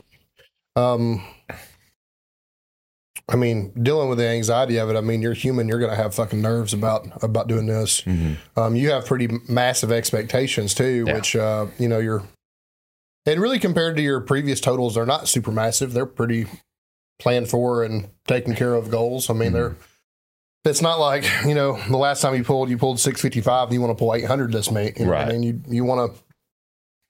I mean, dealing with the anxiety of it, I mean, you're human. You're going to have fucking nerves about doing this. Mm-hmm. You have pretty massive expectations, too, which, you know, and really compared to your previous totals, they're not super massive. They're pretty planned for and taken care of goals. I mean, it's not like, you know, the last time you pulled 655 and you want to pull 800 this meet. You know what I mean? You want to,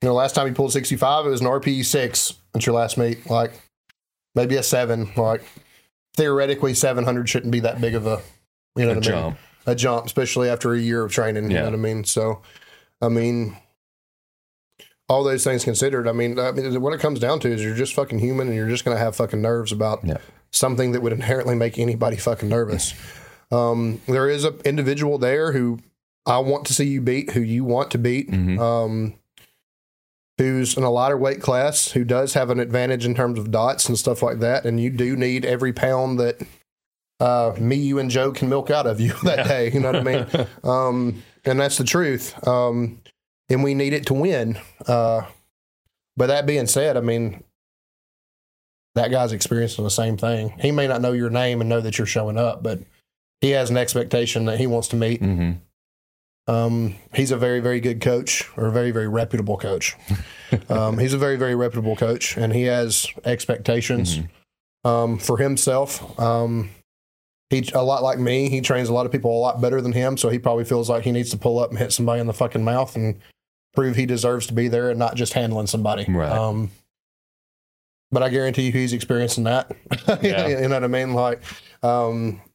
you know, last time you pulled 65, it was an RPE 6 at your last meet, like maybe a 7, like. Theoretically, 700 shouldn't be that big of a, you know, a jump, especially after a year of training. You know what I mean? So, I mean, all those things considered, I mean, what it comes down to is you're just fucking human, and you're just going to have fucking nerves about something that would inherently make anybody fucking nervous. There is an individual there who I want to see you beat, who you want to beat, who's in a lighter weight class, who does have an advantage in terms of dots and stuff like that. And you do need every pound that me, you, and Joe can milk out of you that day. You know what I mean? And that's the truth. And we need it to win. But that being said, I mean, that guy's experiencing the same thing. He may not know your name and know that you're showing up, but he has an expectation that he wants to meet. Mm-hmm. He's a very, very good coach, or a very, very reputable coach. He's a very, very reputable coach, and he has expectations for himself. He, a lot like me, he trains a lot of people a lot better than him, so he probably feels like he needs to pull up and hit somebody in the fucking mouth and prove he deserves to be there and not just handling somebody. Right. But I guarantee you he's experiencing that. You know what I mean? Like,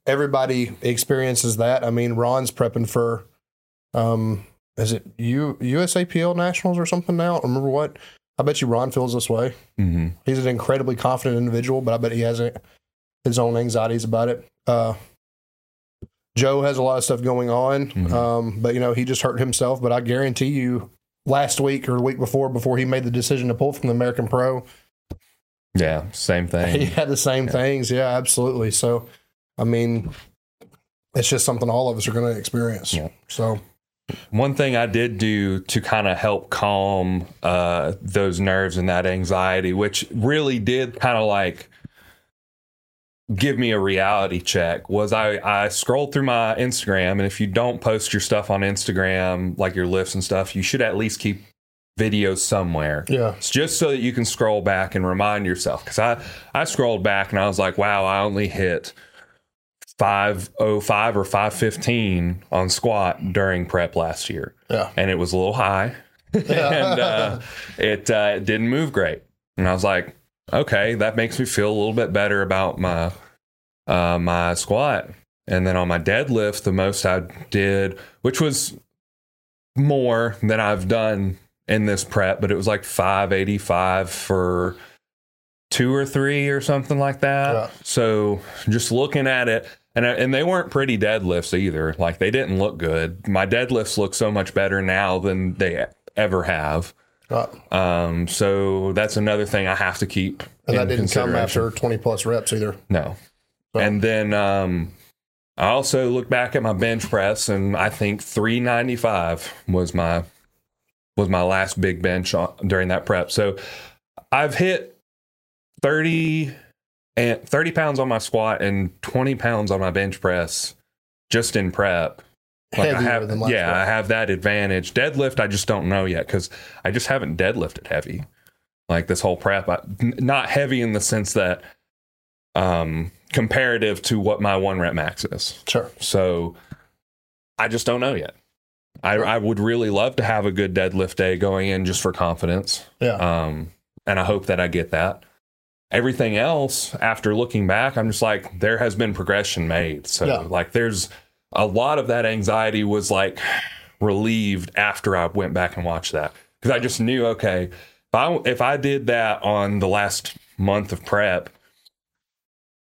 everybody experiences that. I mean, Ron's prepping for... is it USAPL Nationals or something now? I don't remember what. I bet you Ron feels this way. Mm-hmm. He's an incredibly confident individual, but I bet he has his own anxieties about it. Joe has a lot of stuff going on, but, you know, he just hurt himself. But I guarantee you last week or the week before he made the decision to pull from the American Pro. Yeah, same thing. He had the same things. Yeah, absolutely. So, I mean, it's just something all of us are going to experience. Yeah. So... One thing I did do to kind of help calm those nerves and that anxiety, which really did kind of like give me a reality check, was I scrolled through my Instagram. And if you don't post your stuff on Instagram, like your lifts and stuff, you should at least keep videos somewhere. Yeah. It's just so that you can scroll back and remind yourself. Because I scrolled back and I was like, wow, I only hit 505 or 515 on squat during prep last year. Yeah. And it was a little high and it didn't move great. And I was like, okay, that makes me feel a little bit better about my, my squat. And then on my deadlift, the most I did, which was more than I've done in this prep, but it was like 585 for 2 or 3 or something like that. Yeah. So just looking at it, and they weren't pretty deadlifts either. Like, they didn't look good. My deadlifts look so much better now than they ever have. So that's another thing I have to keep. And that didn't come after 20 plus reps either. No. So. And then I also look back at my bench press, and I think 395 was my last big bench during that prep. So I've hit 30 pounds on my squat and 20 pounds on my bench press just in prep. Like, I have, I have that advantage. Deadlift, I just don't know yet, because I just haven't deadlifted heavy. Like, this whole prep, not heavy in the sense that comparative to what my 1 rep max is. Sure. So I just don't know yet. I would really love to have a good deadlift day going in just for confidence. Yeah. And I hope that I get that. Everything else, after looking back, I'm just like, there has been progression made. So like, there's a lot of that anxiety was like relieved after I went back and watched that, because I just knew, okay, if I did that on the last month of prep,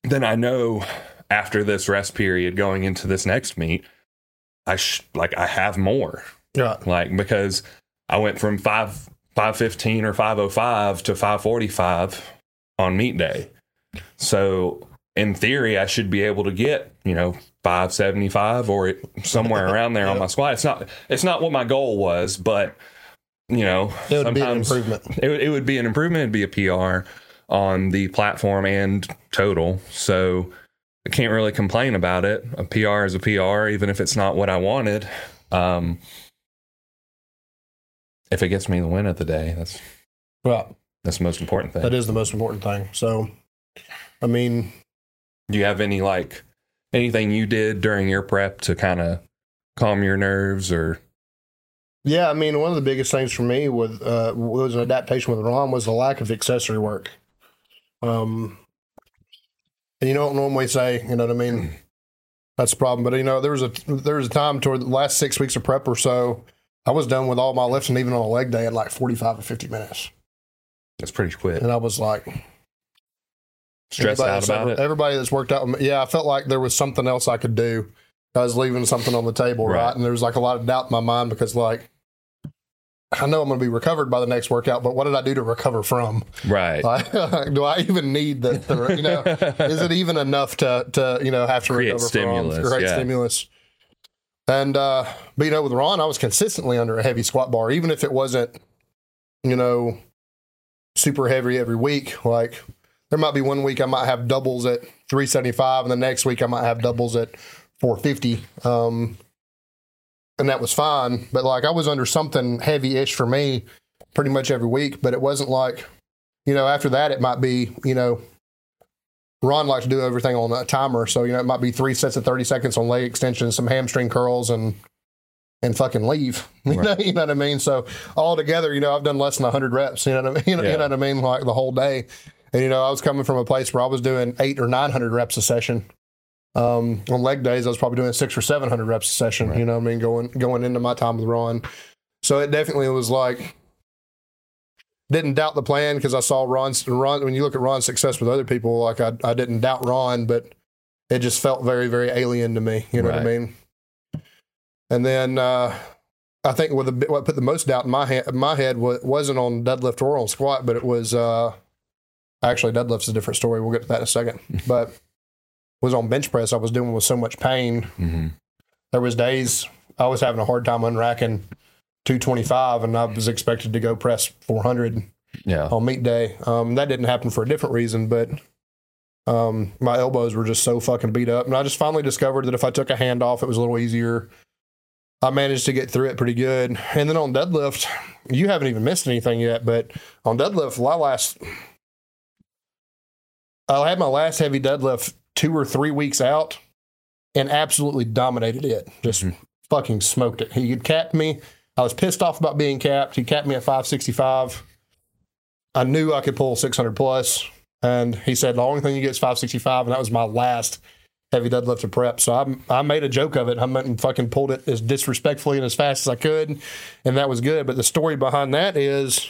then I know after this rest period going into this next meet, I have more. Yeah. Like, because I went from 515 or 505 to 545 on meet day. So in theory, I should be able to get, 575 or somewhere around there on my squat. It's not what my goal was, but it would sometimes be an improvement. It would be an improvement. It'd be a PR on the platform and total. So I can't really complain about it. A PR is a PR, even if it's not what I wanted. If it gets me the win of the day, that's the most important thing. That is the most important thing. So, I mean, do you have any anything you did during your prep to kind of calm your nerves, or? Yeah, I mean, one of the biggest things for me was an adaptation with Ron was the lack of accessory work. And you don't normally say, you know what I mean? That's the problem. But there was a time toward the last 6 weeks of prep or so, I was done with all my lifts and even on a leg day in like 45 or 50 minutes. That's pretty quick. And I was like... stressed out about it? Everybody that's worked out... Yeah, I felt like there was something else I could do. I was leaving something on the table, right? And there was like a lot of doubt in my mind because like... I know I'm going to be recovered by the next workout, but what did I do to recover from? Right. Like, do I even need the you know, is it even enough to you know, have to create recover stimulus, from? Create stimulus. And, but you know, with Ron, I was consistently under a heavy squat bar, even if it wasn't, you know, super heavy every week. Like there might be one week I might have doubles at 375 and the next week I might have doubles at 450. And that was fine, but like I was under something heavy-ish for me pretty much every week, but it wasn't like, you know, after that it might be, you know, Ron likes to do everything on a timer, so, you know, it might be 3 sets of 30 seconds on leg extensions, some hamstring curls, and fucking leave, right. You know what I mean? So all together, you know, I've done less than 100 reps, you know what I mean? You know what I mean? Like the whole day. And, you know, I was coming from a place where I was doing 800 or 900 reps a session. On leg days, I was probably doing 600 or 700 reps a session, right. You know what I mean? Going into my time with Ron. So it definitely was like, didn't doubt the plan because I saw Ron, when you look at Ron's success with other people, like I didn't doubt Ron, but it just felt very, very alien to me. You know what I mean? And then, I think what put the most doubt in my head wasn't on deadlift or on squat, but it was, actually deadlift's a different story. We'll get to that in a second, but was on bench press. I was doing with so much pain. Mm-hmm. There was days I was having a hard time unracking 225 and I was expected to go press 400 on meet day. That didn't happen for a different reason, but my elbows were just so fucking beat up. And I just finally discovered that if I took a hand off, it was a little easier. I managed to get through it pretty good. And then on deadlift, you haven't even missed anything yet, but on deadlift, I had my last heavy deadlift 2 or 3 weeks out and absolutely dominated it. Just fucking smoked it. He had capped me. I was pissed off about being capped. He capped me at 565. I knew I could pull 600 plus. And he said, the only thing you get is 565. And that was my last heavy deadlift of prep. So I made a joke of it. I went and fucking pulled it as disrespectfully and as fast as I could. And that was good. But the story behind that is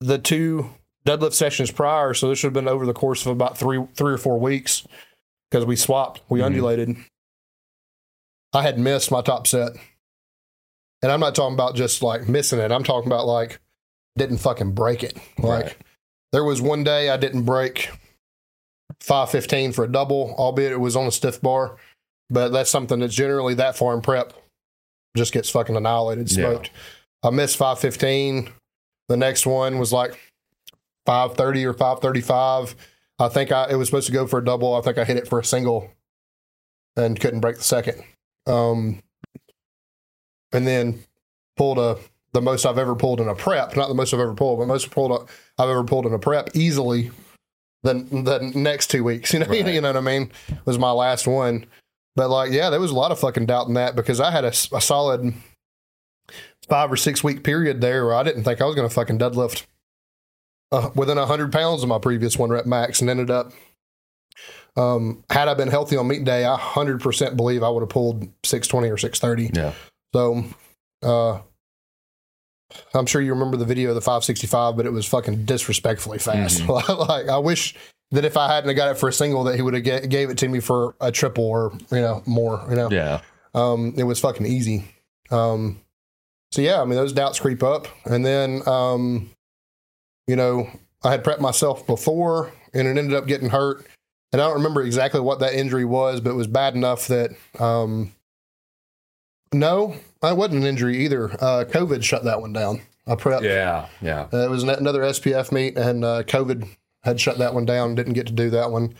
the 2 deadlift sessions prior, so this should have been over the course of about three or four weeks because we swapped, undulated. I had missed my top set. And I'm not talking about just like missing it. I'm talking about like didn't fucking break it. Like there was one day I didn't break 515 for a double, albeit it was on a stiff bar. But that's something that's generally that far in prep just gets fucking annihilated, smoked. Yeah. I missed 515. The next one was like 530 or 535. I think it was supposed to go for a double. I think I hit it for a single and couldn't break the second. And then pulled the most I've ever pulled in a prep. Not the most I've ever pulled, but I've ever pulled in a prep easily the next 2 weeks. You know, you know what I mean? Was my last one. But like, yeah, there was a lot of fucking doubt in that because I had a solid 5 or 6 week period there where I didn't think I was going to fucking deadlift within 100 pounds of my previous 1 rep max and ended up, had I been healthy on meet day, I 100% believe I would have pulled 620 or 630. Yeah. So, I'm sure you remember the video of the 565, but it was fucking disrespectfully fast. Like I wish that if I hadn't got it for a single that he would have gave it to me for a triple or, you know, more, you know, it was fucking easy. So yeah, I mean, those doubts creep up and then, you know, I had prepped myself before and it ended up getting hurt. And I don't remember exactly what that injury was, but it was bad enough that, no, it wasn't an injury either. COVID shut that one down. I prepped. Yeah. It was another SPF meet and COVID had shut that one down, didn't get to do that one.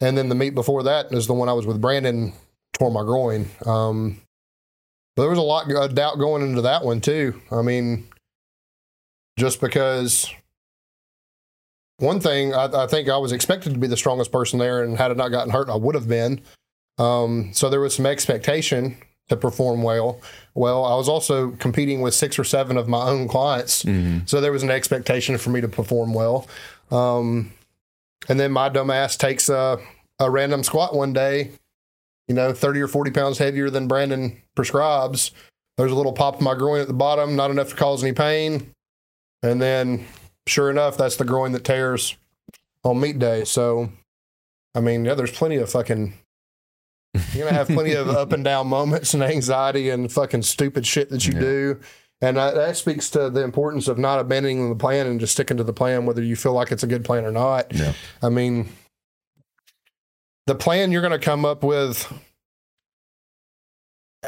And then the meet before that is the one I was with Brandon, tore my groin. But there was a lot of doubt going into that one too. I mean, just because... One thing, I think I was expected to be the strongest person there, and had it not gotten hurt, I would have been. So there was some expectation to perform well. Well, I was also competing with 6 or 7 of my own clients, so there was an expectation for me to perform well. And then my dumbass takes a random squat one day, you know, 30 or 40 pounds heavier than Brandon prescribes. There's a little pop in my groin at the bottom, not enough to cause any pain. And then... Sure enough, that's the groin that tears on meet day. So, I mean, yeah, there's plenty of fucking, you're going to have plenty of up and down moments and anxiety and fucking stupid shit that you do. And that speaks to the importance of not abandoning the plan and just sticking to the plan, whether you feel like it's a good plan or not. Yeah. I mean, the plan you're going to come up with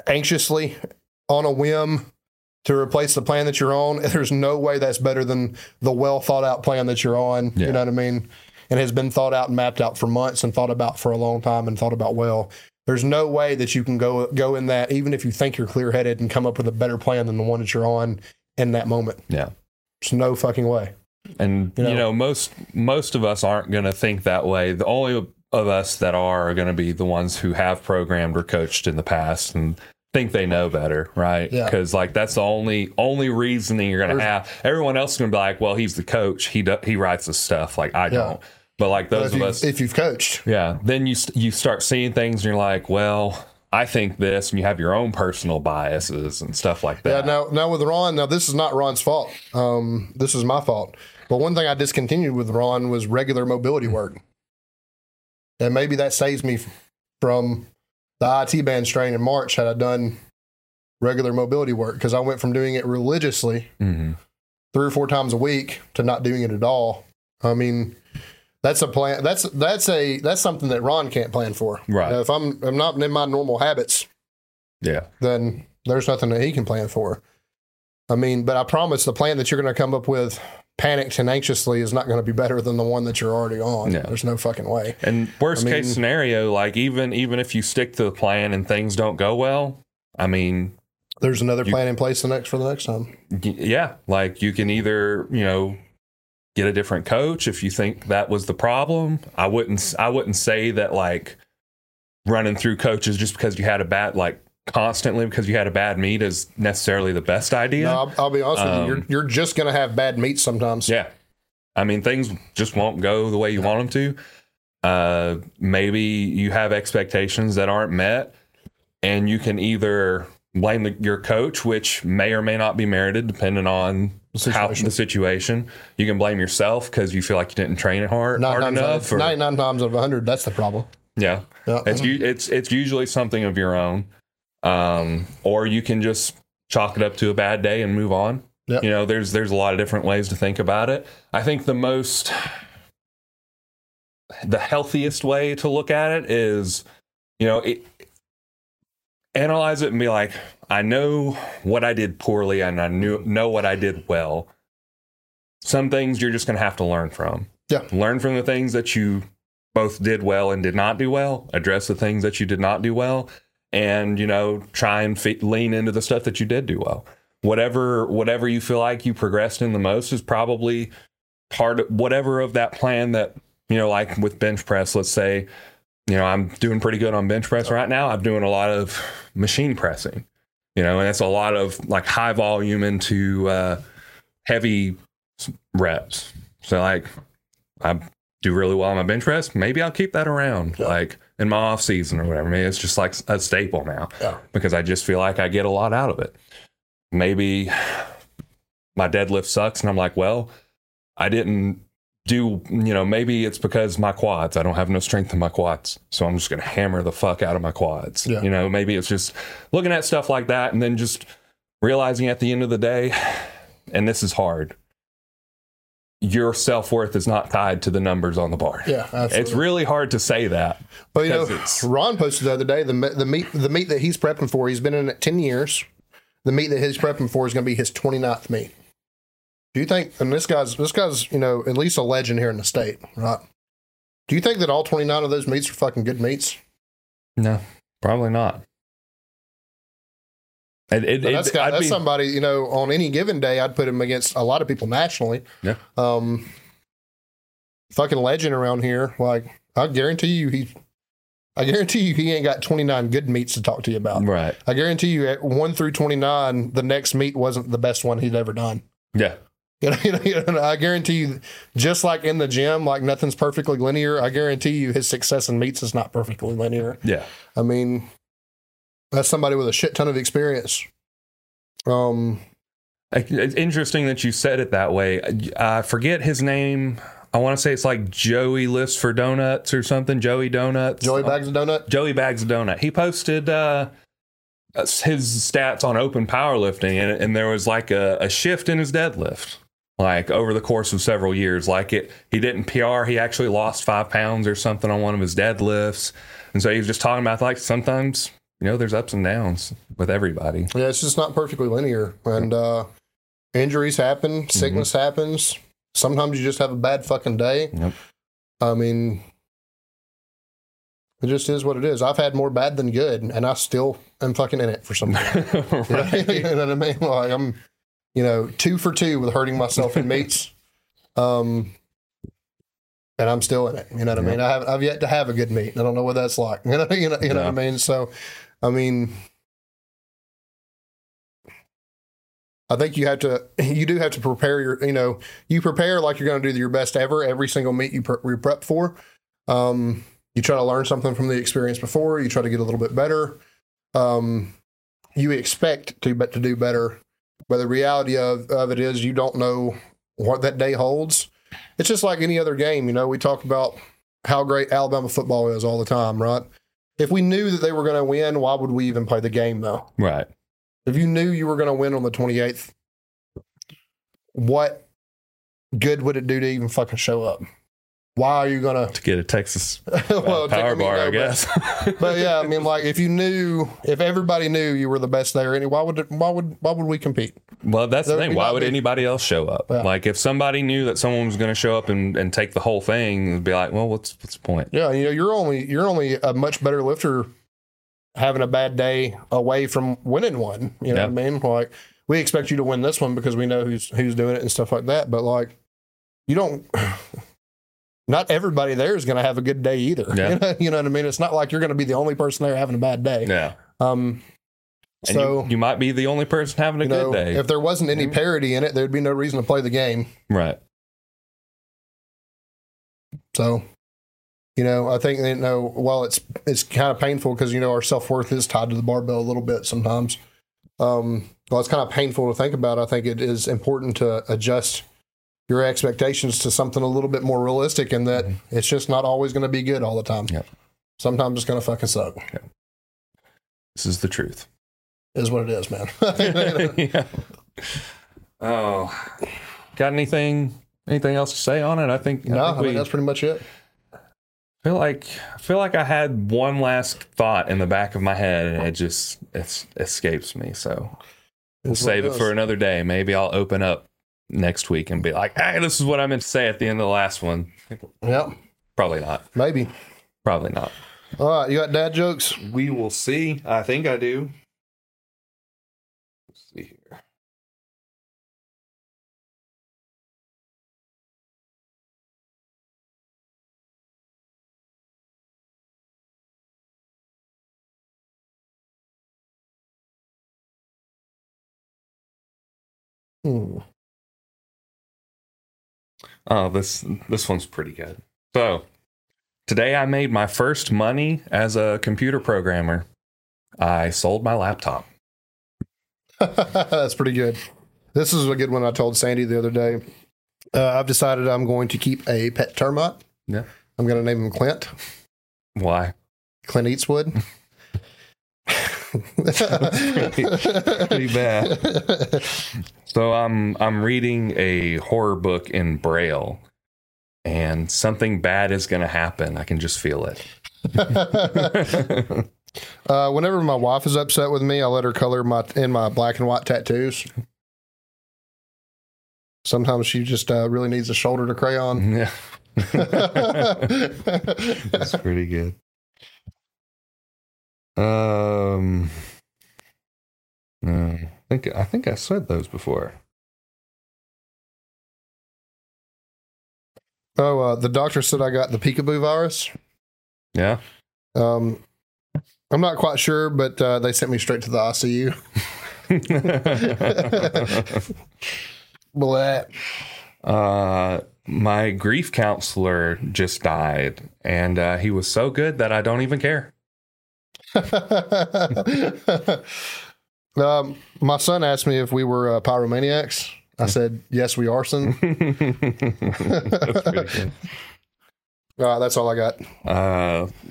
anxiously on a whim to replace the plan that you're on, there's no way that's better than the well thought out plan that you're on. Yeah. You know what I mean? And has been thought out and mapped out for months and thought about for a long time and thought about well. There's no way that you can go in that, even if you think you're clear-headed, and come up with a better plan than the one that you're on in that moment. Yeah. There's no fucking way. And, you know most of us aren't going to think that way. The only of us that are going to be the ones who have programmed or coached in the past and think they know better, right? Because, that's the only reasoning you're going to have. Everyone else is going to be like, well, he's the coach. He writes this stuff. I don't. But those of us, if you've coached, then you start seeing things and you're like, well, I think this, and you have your own personal biases and stuff like that. Yeah. Now with Ron, this is not Ron's fault. This is my fault. But one thing I discontinued with Ron was regular mobility work, and maybe that saves me from the IT band strain in March had I done regular mobility work, because I went from doing it religiously 3 or 4 times a week to not doing it at all. I mean. That's a plan. That's something that Ron can't plan for. Right. If I'm not in my normal habits, then there's nothing that he can plan for. I mean, but I promise the plan that you're going to come up with, panicked and anxiously, is not going to be better than the one that you're already on. Yeah. There's no fucking way. And worst case scenario, even if you stick to the plan and things don't go well, I mean, there's another plan in place for the next time. Yeah, you can either get a different coach if you think that was the problem. I wouldn't say that running through coaches just because you had a bad constantly because you had a bad meet is necessarily the best idea. No, I'll be honest with you. You're just gonna have bad meets sometimes. Yeah, I mean things just won't go the way you want them to. Maybe you have expectations that aren't met, and you can either blame your coach, which may or may not be merited depending on the situation. You can blame yourself because you feel like you didn't train it hard enough. 99 times out of 100, that's the problem. Yeah. It's usually something of your own, or you can just chalk it up to a bad day and move on. Yep. There's a lot of different ways to think about it. I think the healthiest way to look at it is, analyze it and be like, I know what I did poorly and I know what I did well. Some things you're just going to have to learn from. Yeah. Learn from the things that you both did well and did not do well. Address the things that you did not do well. And, try and lean into the stuff that you did do well. Whatever you feel like you progressed in the most is probably part of whatever of that plan that, with bench press, let's say, I'm doing pretty good on bench press right now. I'm doing a lot of machine pressing, and that's a lot of high volume into heavy reps. So I do really well on my bench press. Maybe I'll keep that around in my off season or whatever. Maybe it's just a staple now because I just feel like I get a lot out of it. Maybe my deadlift sucks and I'm like, well, I didn't do, maybe it's because my quads, I don't have no strength in my quads, so I'm just going to hammer the fuck out of my quads. Yeah. Maybe it's just looking at stuff like that and then just realizing at the end of the day, and this is hard, your self-worth is not tied to the numbers on the bar. Yeah, absolutely. It's really hard to say that. But, Ron posted the other day, the meet that he's prepping for, he's been in it 10 years. The meet that he's prepping for is going to be his 29th meet. Do you think, and this guy's, at least a legend here in the state, right? Do you think that all 29 of those meats are fucking good meats? No, probably not. That's somebody, on any given day, I'd put him against a lot of people nationally. Yeah. Fucking legend around here. I guarantee you he ain't got 29 good meats to talk to you about. Right. I guarantee you at 1 through 29, the next meat wasn't the best one he'd ever done. Yeah. I guarantee you, just like in the gym, nothing's perfectly linear. I guarantee you his success in meets is not perfectly linear. Yeah. I mean, that's somebody with a shit ton of experience. It's interesting that you said it that way. I forget his name. I want to say it's Joey Lifts for Donuts or something. Joey Donuts. Joey Bags of Donut. He posted his stats on Open Powerlifting, and there was like a shift in his deadlift, like over the course of several years. Like he didn't PR. He actually lost 5 pounds or something on one of his deadlifts. And so he was just talking about, like, sometimes, you know, there's ups and downs with everybody. Yeah, it's just not perfectly linear. And injuries happen. Sickness happens. Sometimes you just have a bad fucking day. Yep. I mean, it just is what it is. I've had more bad than good, and I still am fucking in it for some reason. Right. You know what I mean? Like, I'm, you know, 2 for 2 with hurting myself in meets, and I'm still in it. You know what I mean? I've yet to have a good meet. I don't know what that's like. You know what I mean? So, I mean, I think you have to, you do have to prepare your, you know, you prepare like you're going to do your best ever, every single meet you prep for. You try to learn something from the experience before. You try to get a little bit better. You expect to do better, but the reality of it is you don't know what that day holds. It's just like any other game. You know, we talk about how great Alabama football is all the time, right? If we knew that they were going to win, why would we even play the game, though? Right. If you knew you were going to win on the 28th, what good would it do to even fucking show up? Why are you going to get a Texas power bar, I guess. But yeah, I mean, like, if you knew, if everybody knew you were the best there, why would we compete? Well, that's the thing. Why would anybody else show up? Yeah. Like, if somebody knew that someone was going to show up and take the whole thing, it'd be like, well, what's the point? Yeah. You know, you're only a much better lifter having a bad day away from winning one. You know what I mean? Like, we expect you to win this one because we know who's doing it and stuff like that. But, like, you don't, not everybody there is going to have a good day either. Yeah. You know what I mean? It's not like you're going to be the only person there having a bad day. Yeah. And so you might be the only person having a good day. If there wasn't any parity in it, there'd be no reason to play the game. Right. So, you know, I think, you know, while it's kind of painful because, you know, our self-worth is tied to the barbell a little bit sometimes. Well, it's kind of painful to think about. I think it is important to adjust your expectations to something a little bit more realistic, and that it's just not always going to be good all the time. Yep. Sometimes it's going to fucking suck. Yep. This is the truth. Is what it is, man. Yeah. Oh, got anything else to say on it? I think that's pretty much it. I feel like I had one last thought in the back of my head, and it just escapes me. So we'll save it for another day. Maybe I'll open up next week and be like, hey, this is what I meant to say at the end of the last one. Yep. Probably not. Maybe. Probably not. All right. You got dad jokes? We will see. I think I do. Let's see here. Oh, this one's pretty good. So, today I made my first money as a computer programmer. I sold my laptop. That's pretty good. This is a good one I told Sandy the other day. I've decided I'm going to keep a pet termite. Yeah. I'm going to name him Clint. Why? Clint Eastwood. pretty bad. So I'm reading a horror book in Braille, and something bad is going to happen. I can just feel it. Whenever my wife is upset with me, I let her color my black and white tattoos. Sometimes she just really needs a shoulder to crayon. Yeah, that's pretty good. I think I said those before. Oh, the doctor said I got the peekaboo virus. Yeah. I'm not quite sure, but they sent me straight to the ICU. Blah. My grief counselor just died, and he was so good that I don't even care. My son asked me if we were pyromaniacs. I said, yes, we are, son. That's pretty good. All right, that's all I got.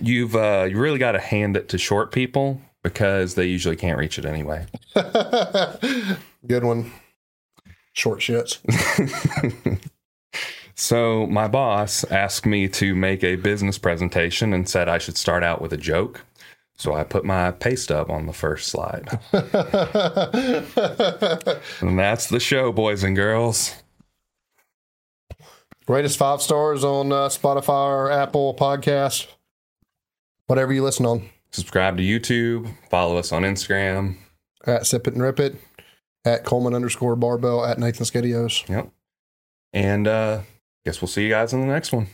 You've you really got to hand it to short people because they usually can't reach it anyway. Good one. Short shits. So my boss asked me to make a business presentation and said I should start out with a joke. So I put my pay stub on the first slide. And that's the show, boys and girls. Rate us 5 stars on Spotify or Apple Podcast, whatever you listen on. Subscribe to YouTube. Follow us on Instagram. At Sip It and Rip It. At Coleman_Barbell. At Nathan Skedios. Yep. And guess we'll see you guys in the next one.